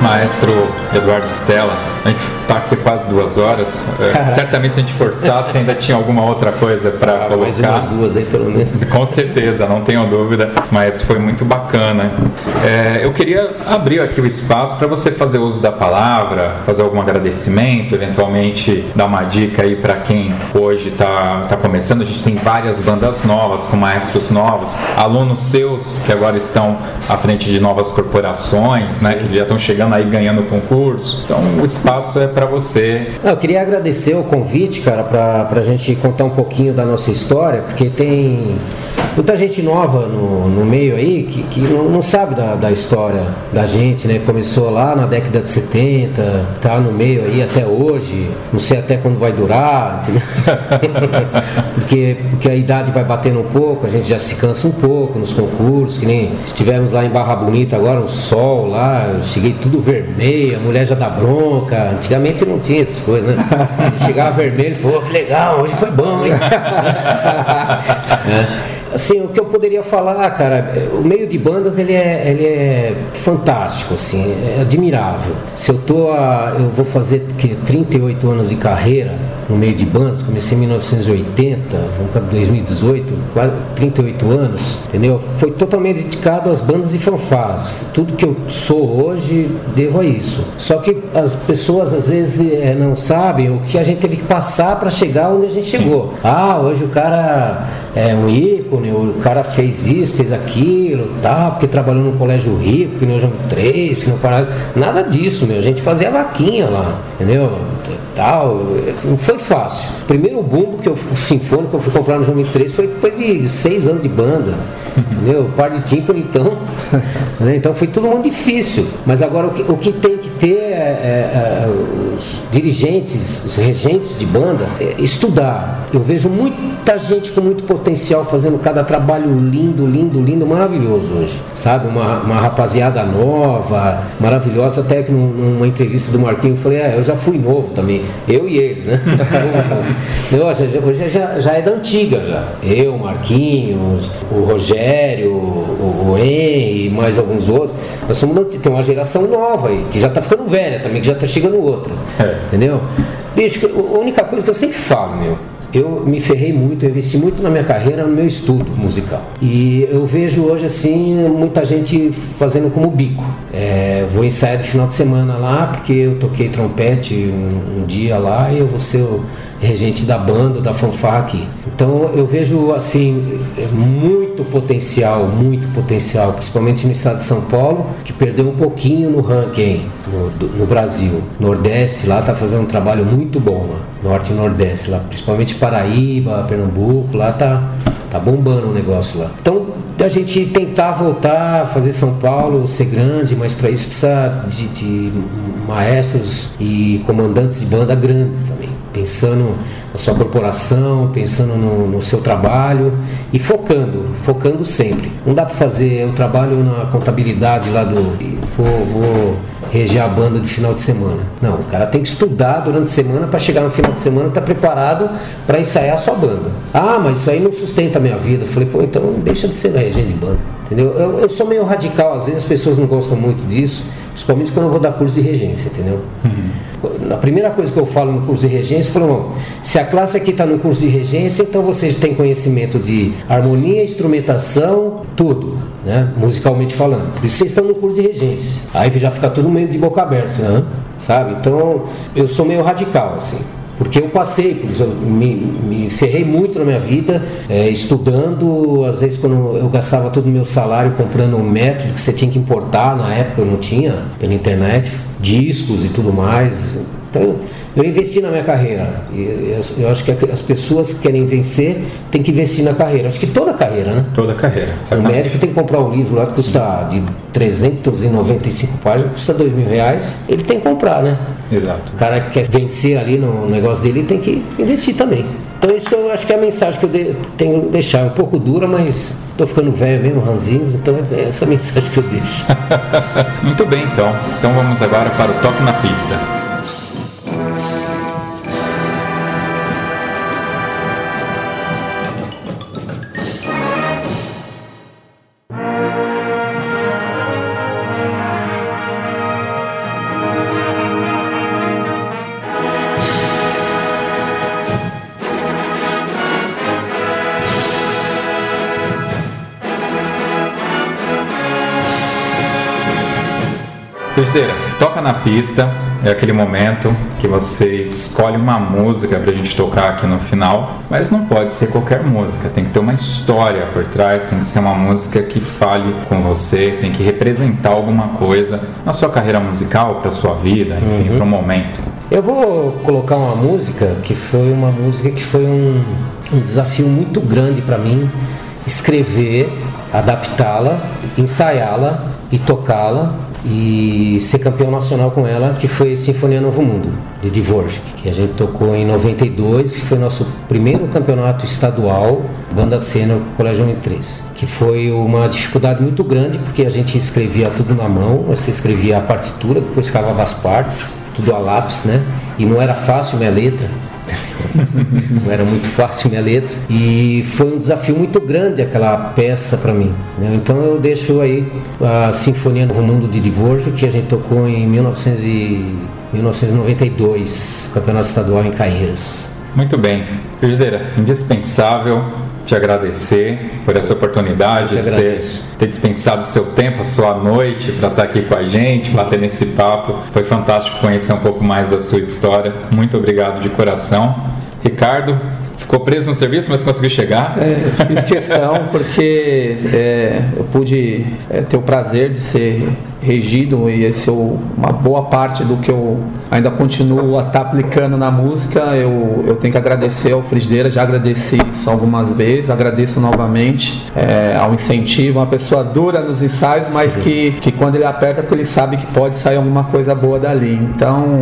Maestro Eduardo Stella, a gente está aqui quase 2 horas. Certamente, se a gente forçasse, ainda tinha alguma outra coisa para colocar. Mais umas 2 aí, pelo menos. Com certeza, não tenho dúvida, mas foi muito bacana. Eu queria abrir aqui o espaço para você fazer uso da palavra, fazer algum agradecimento, eventualmente dar uma dica aí para quem hoje está começando. A gente tem várias bandas novas, com maestros novos, alunos seus que agora estão à frente de novas corporações, né, que já estão chegando aí ganhando concurso. Então o espaço é para você. Eu queria agradecer o convite, cara, pra gente contar um pouquinho da nossa história, porque tem muita gente nova no meio aí que não sabe da história da gente, né? Começou lá na década de 70, tá no meio aí até hoje, não sei até quando vai durar, entendeu? porque a idade vai batendo um pouco, a gente já se cansa um pouco nos concursos, que nem estivemos lá em Barra Bonita agora, o sol lá, eu cheguei tudo vermelho, a mulher já dá bronca. Antigamente não tinha essas coisas, né? Chegava vermelho e falou, que legal, hoje foi bom, hein? Assim, o que eu poderia falar, cara, o meio de bandas ele é fantástico, assim, é admirável. Se eu vou fazer 38 anos de carreira no meio de bandas, comecei em 1980, vamos para 2018, quase 38 anos, entendeu? Foi totalmente dedicado às bandas e fanfarras. Tudo que eu sou hoje devo a isso. Só que as pessoas às vezes não sabem o que a gente teve que passar para chegar onde a gente chegou. Ah, hoje o cara é um ícone, o cara fez isso, fez aquilo, tá, porque trabalhou num colégio rico, que no João XXIII, que no Paralelo. Nada disso, meu. A gente fazia vaquinha lá, entendeu? Tal. Não foi fácil. O primeiro bumbo o sinfônico que eu fui comprar no João XXIII foi depois de 6 anos de banda, entendeu? Par de tímpano, então. Né? Então foi tudo muito difícil. Mas agora o que tem que ter os dirigentes, os regentes de banda, estudar. Eu vejo muita gente com muito potencial fazendo cada trabalho lindo, maravilhoso hoje, sabe? Uma rapaziada nova, maravilhosa. Até que numa entrevista do Marquinhos eu falei, eu já fui novo também, eu e ele, né? Hoje já é da antiga, já. Eu, Marquinhos, o Rogério, o Henry e mais alguns outros. Nós somos, tem uma geração nova aí, que já tá ficando velha também, que já tá chegando outra, entendeu? Bicho, a única coisa que eu sempre falo, meu, eu me ferrei muito, eu investi muito na minha carreira, no meu estudo musical. E eu vejo hoje, assim, muita gente fazendo como bico. Vou ensaiar de final de semana lá, porque eu toquei trompete um dia lá e eu vou ser o regente da banda, da fanfarra aqui. Então eu vejo, assim, muito potencial, principalmente no estado de São Paulo, que perdeu um pouquinho no ranking no Brasil. Nordeste lá tá fazendo um trabalho muito bom, lá, Norte e Nordeste, lá, principalmente Paraíba, Pernambuco, lá tá bombando o negócio lá. Então, a gente tentar voltar, fazer São Paulo ser grande, mas para isso precisa de maestros e comandantes de banda grandes também, pensando na sua corporação, pensando no seu trabalho e focando sempre. Não dá para fazer, eu trabalho na contabilidade lá vou reger a banda de final de semana. Não, o cara tem que estudar durante a semana para chegar no final de semana e tá preparado para ensaiar a sua banda. Ah, mas isso aí não sustenta a minha vida. Eu falei, pô, então deixa de ser regente de banda, entendeu? Eu sou meio radical, às vezes as pessoas não gostam muito disso, principalmente quando eu vou dar curso de regência, entendeu? A primeira coisa que eu falo no curso de regência, eu falo, não, se a classe aqui está no curso de regência, então vocês têm conhecimento de harmonia, instrumentação, tudo, né? Musicalmente falando. Por isso vocês estão no curso de regência. Aí já fica todo meio de boca aberta, né? Sabe? Então, eu sou meio radical, assim. Porque eu passei, eu me ferrei muito na minha vida, estudando, às vezes quando eu gastava todo o meu salário comprando um método que você tinha que importar, na época eu não tinha, pela internet, discos e tudo mais. Então eu investi na minha carreira. Eu acho que as pessoas que querem vencer têm que investir na carreira. Acho que toda carreira, né? Toda carreira. O médico tem que comprar um livro lá que custa de 395 páginas, custa R$2.000. Ele tem que comprar, né? Exato. O cara que quer vencer ali no negócio dele tem que investir também. Então isso que eu acho que é a mensagem que eu tenho que deixar. É um pouco dura, mas estou ficando velho mesmo, ranzinhos, então é essa mensagem que eu deixo. Muito bem, então. Então vamos agora para o Toque na Pista. Frigideira, Toca na Pista é aquele momento que você escolhe uma música pra gente tocar aqui no final, mas não pode ser qualquer música, tem que ter uma história por trás, tem que ser uma música que fale com você, tem que representar alguma coisa na sua carreira musical, pra sua vida, enfim, pro momento. Eu vou colocar uma música que foi um desafio muito grande pra mim, escrever, adaptá-la, ensaiá-la e tocá-la e ser campeão nacional com ela, que foi Sinfonia Novo Mundo, de Dvorak, que a gente tocou em 92, que foi nosso primeiro campeonato estadual, banda sênior Colégio 13, que foi uma dificuldade muito grande, porque a gente escrevia tudo na mão, você escrevia a partitura, depois cavava as partes, tudo a lápis, né? E não era fácil minha letra. Não era muito fácil minha letra. E foi um desafio muito grande aquela peça pra mim, né? Então eu deixo aí a Sinfonia Novo Mundo de Dvorak, que a gente tocou em 1992, Campeonato Estadual em Caieiras. Muito bem, Frigideira, indispensável te agradecer por essa oportunidade de ter dispensado o seu tempo, a sua noite, para estar aqui com a gente, bater nesse papo. Foi fantástico conhecer um pouco mais da sua história. Muito obrigado de coração. Ricardo, ficou preso no serviço, mas conseguiu chegar? Fiz questão porque eu pude ter o prazer de ser regido, e esse é uma boa parte do que eu ainda continuo a estar aplicando na música. Eu tenho que agradecer ao Frigideira, já agradeci isso algumas vezes, agradeço novamente ao incentivo, uma pessoa dura nos ensaios, mas que quando ele aperta é porque ele sabe que pode sair alguma coisa boa dali. Então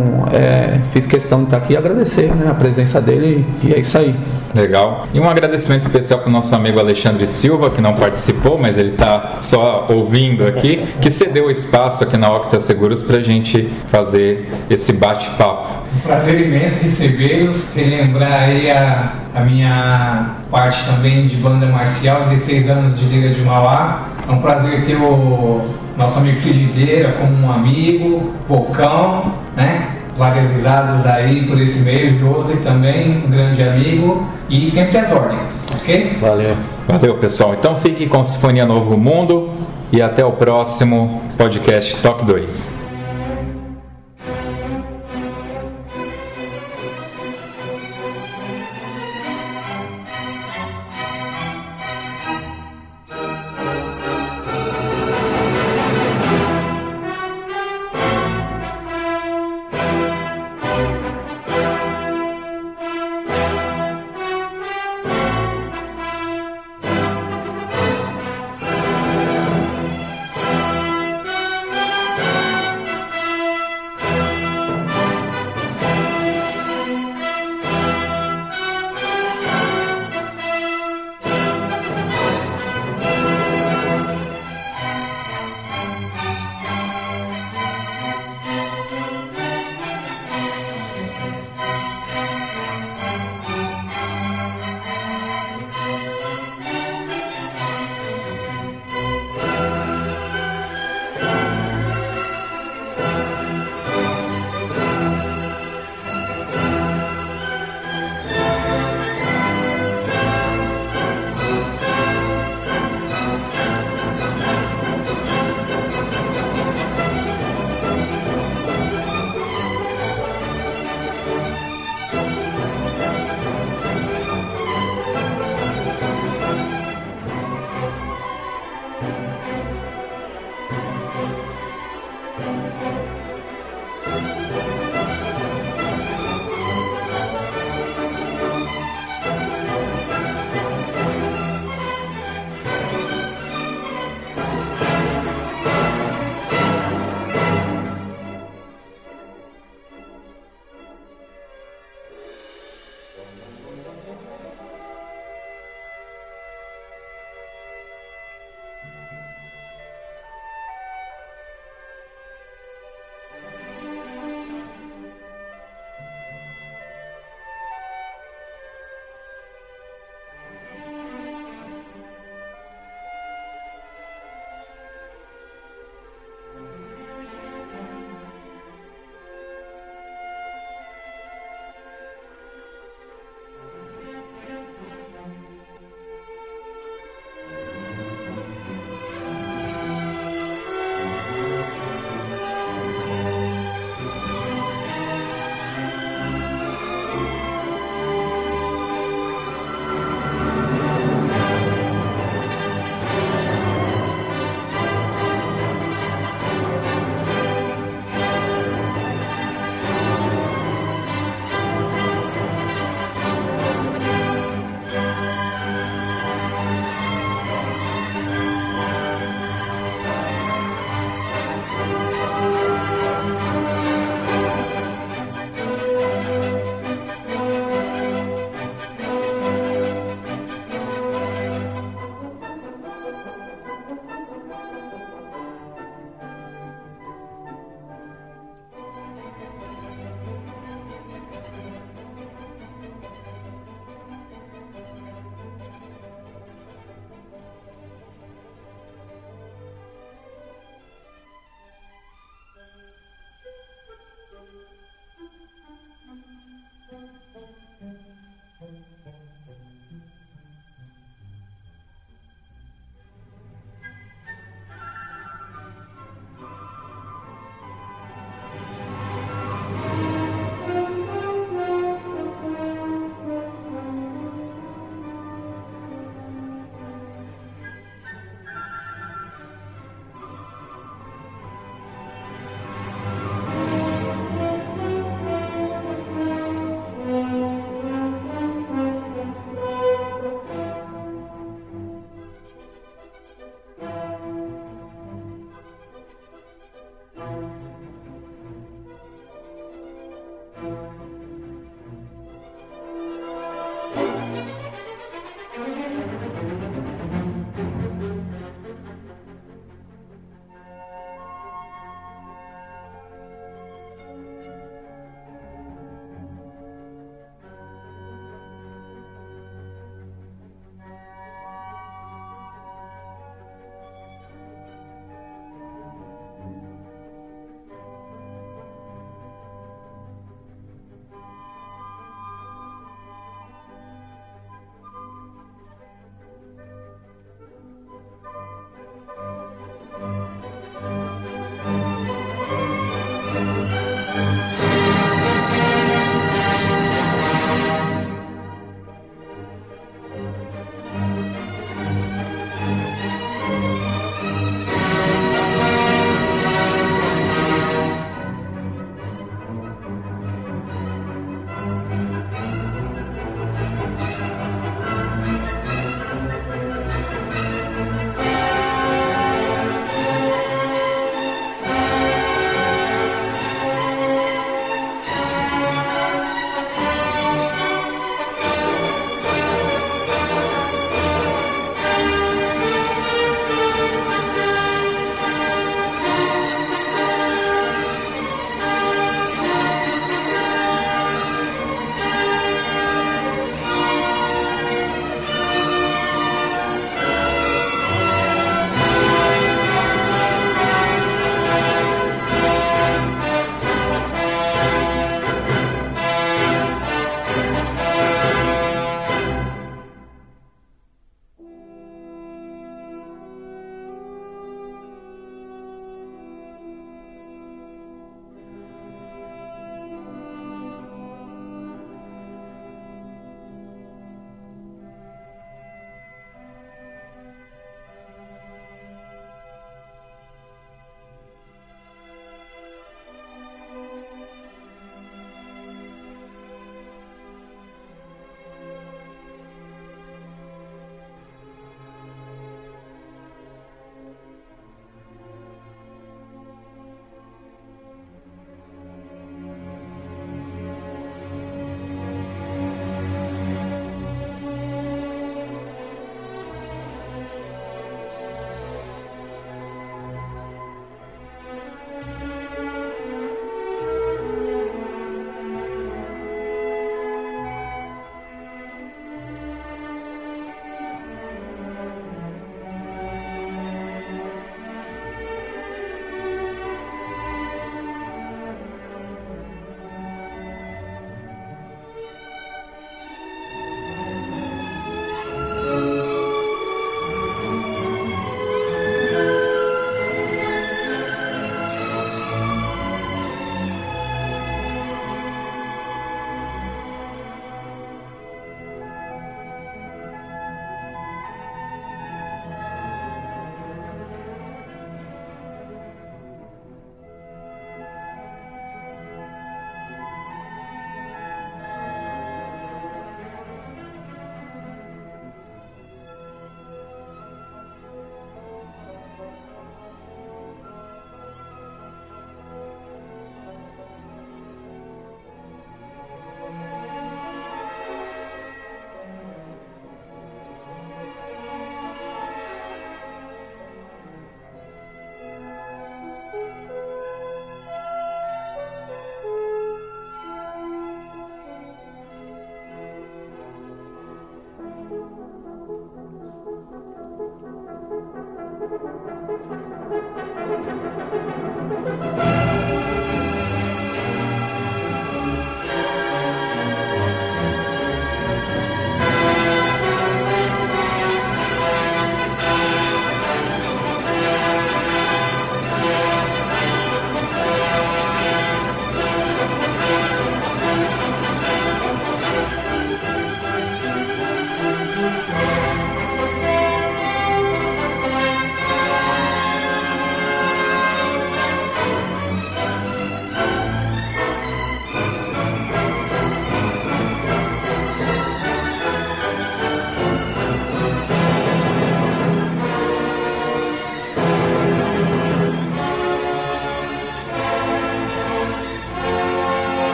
fiz questão de estar aqui e agradecer, né, a presença dele, e é isso aí. Legal. E um agradecimento especial para o nosso amigo Alexandre Silva, que não participou, mas ele está só ouvindo aqui, que cedeu o espaço aqui na Octa Seguros para a gente fazer esse bate-papo. Prazer imenso recebê-los, relembrar aí a minha parte também de banda marcial, 16 anos de Liga de Mauá. É um prazer ter o nosso amigo Frigideira como um amigo, Bocão, né? vagarizados aí por esse meio, José também, um grande amigo, e sempre às ordens, ok? Valeu, valeu pessoal, então fique com Sinfonia Novo Mundo e até o próximo podcast Toque 2.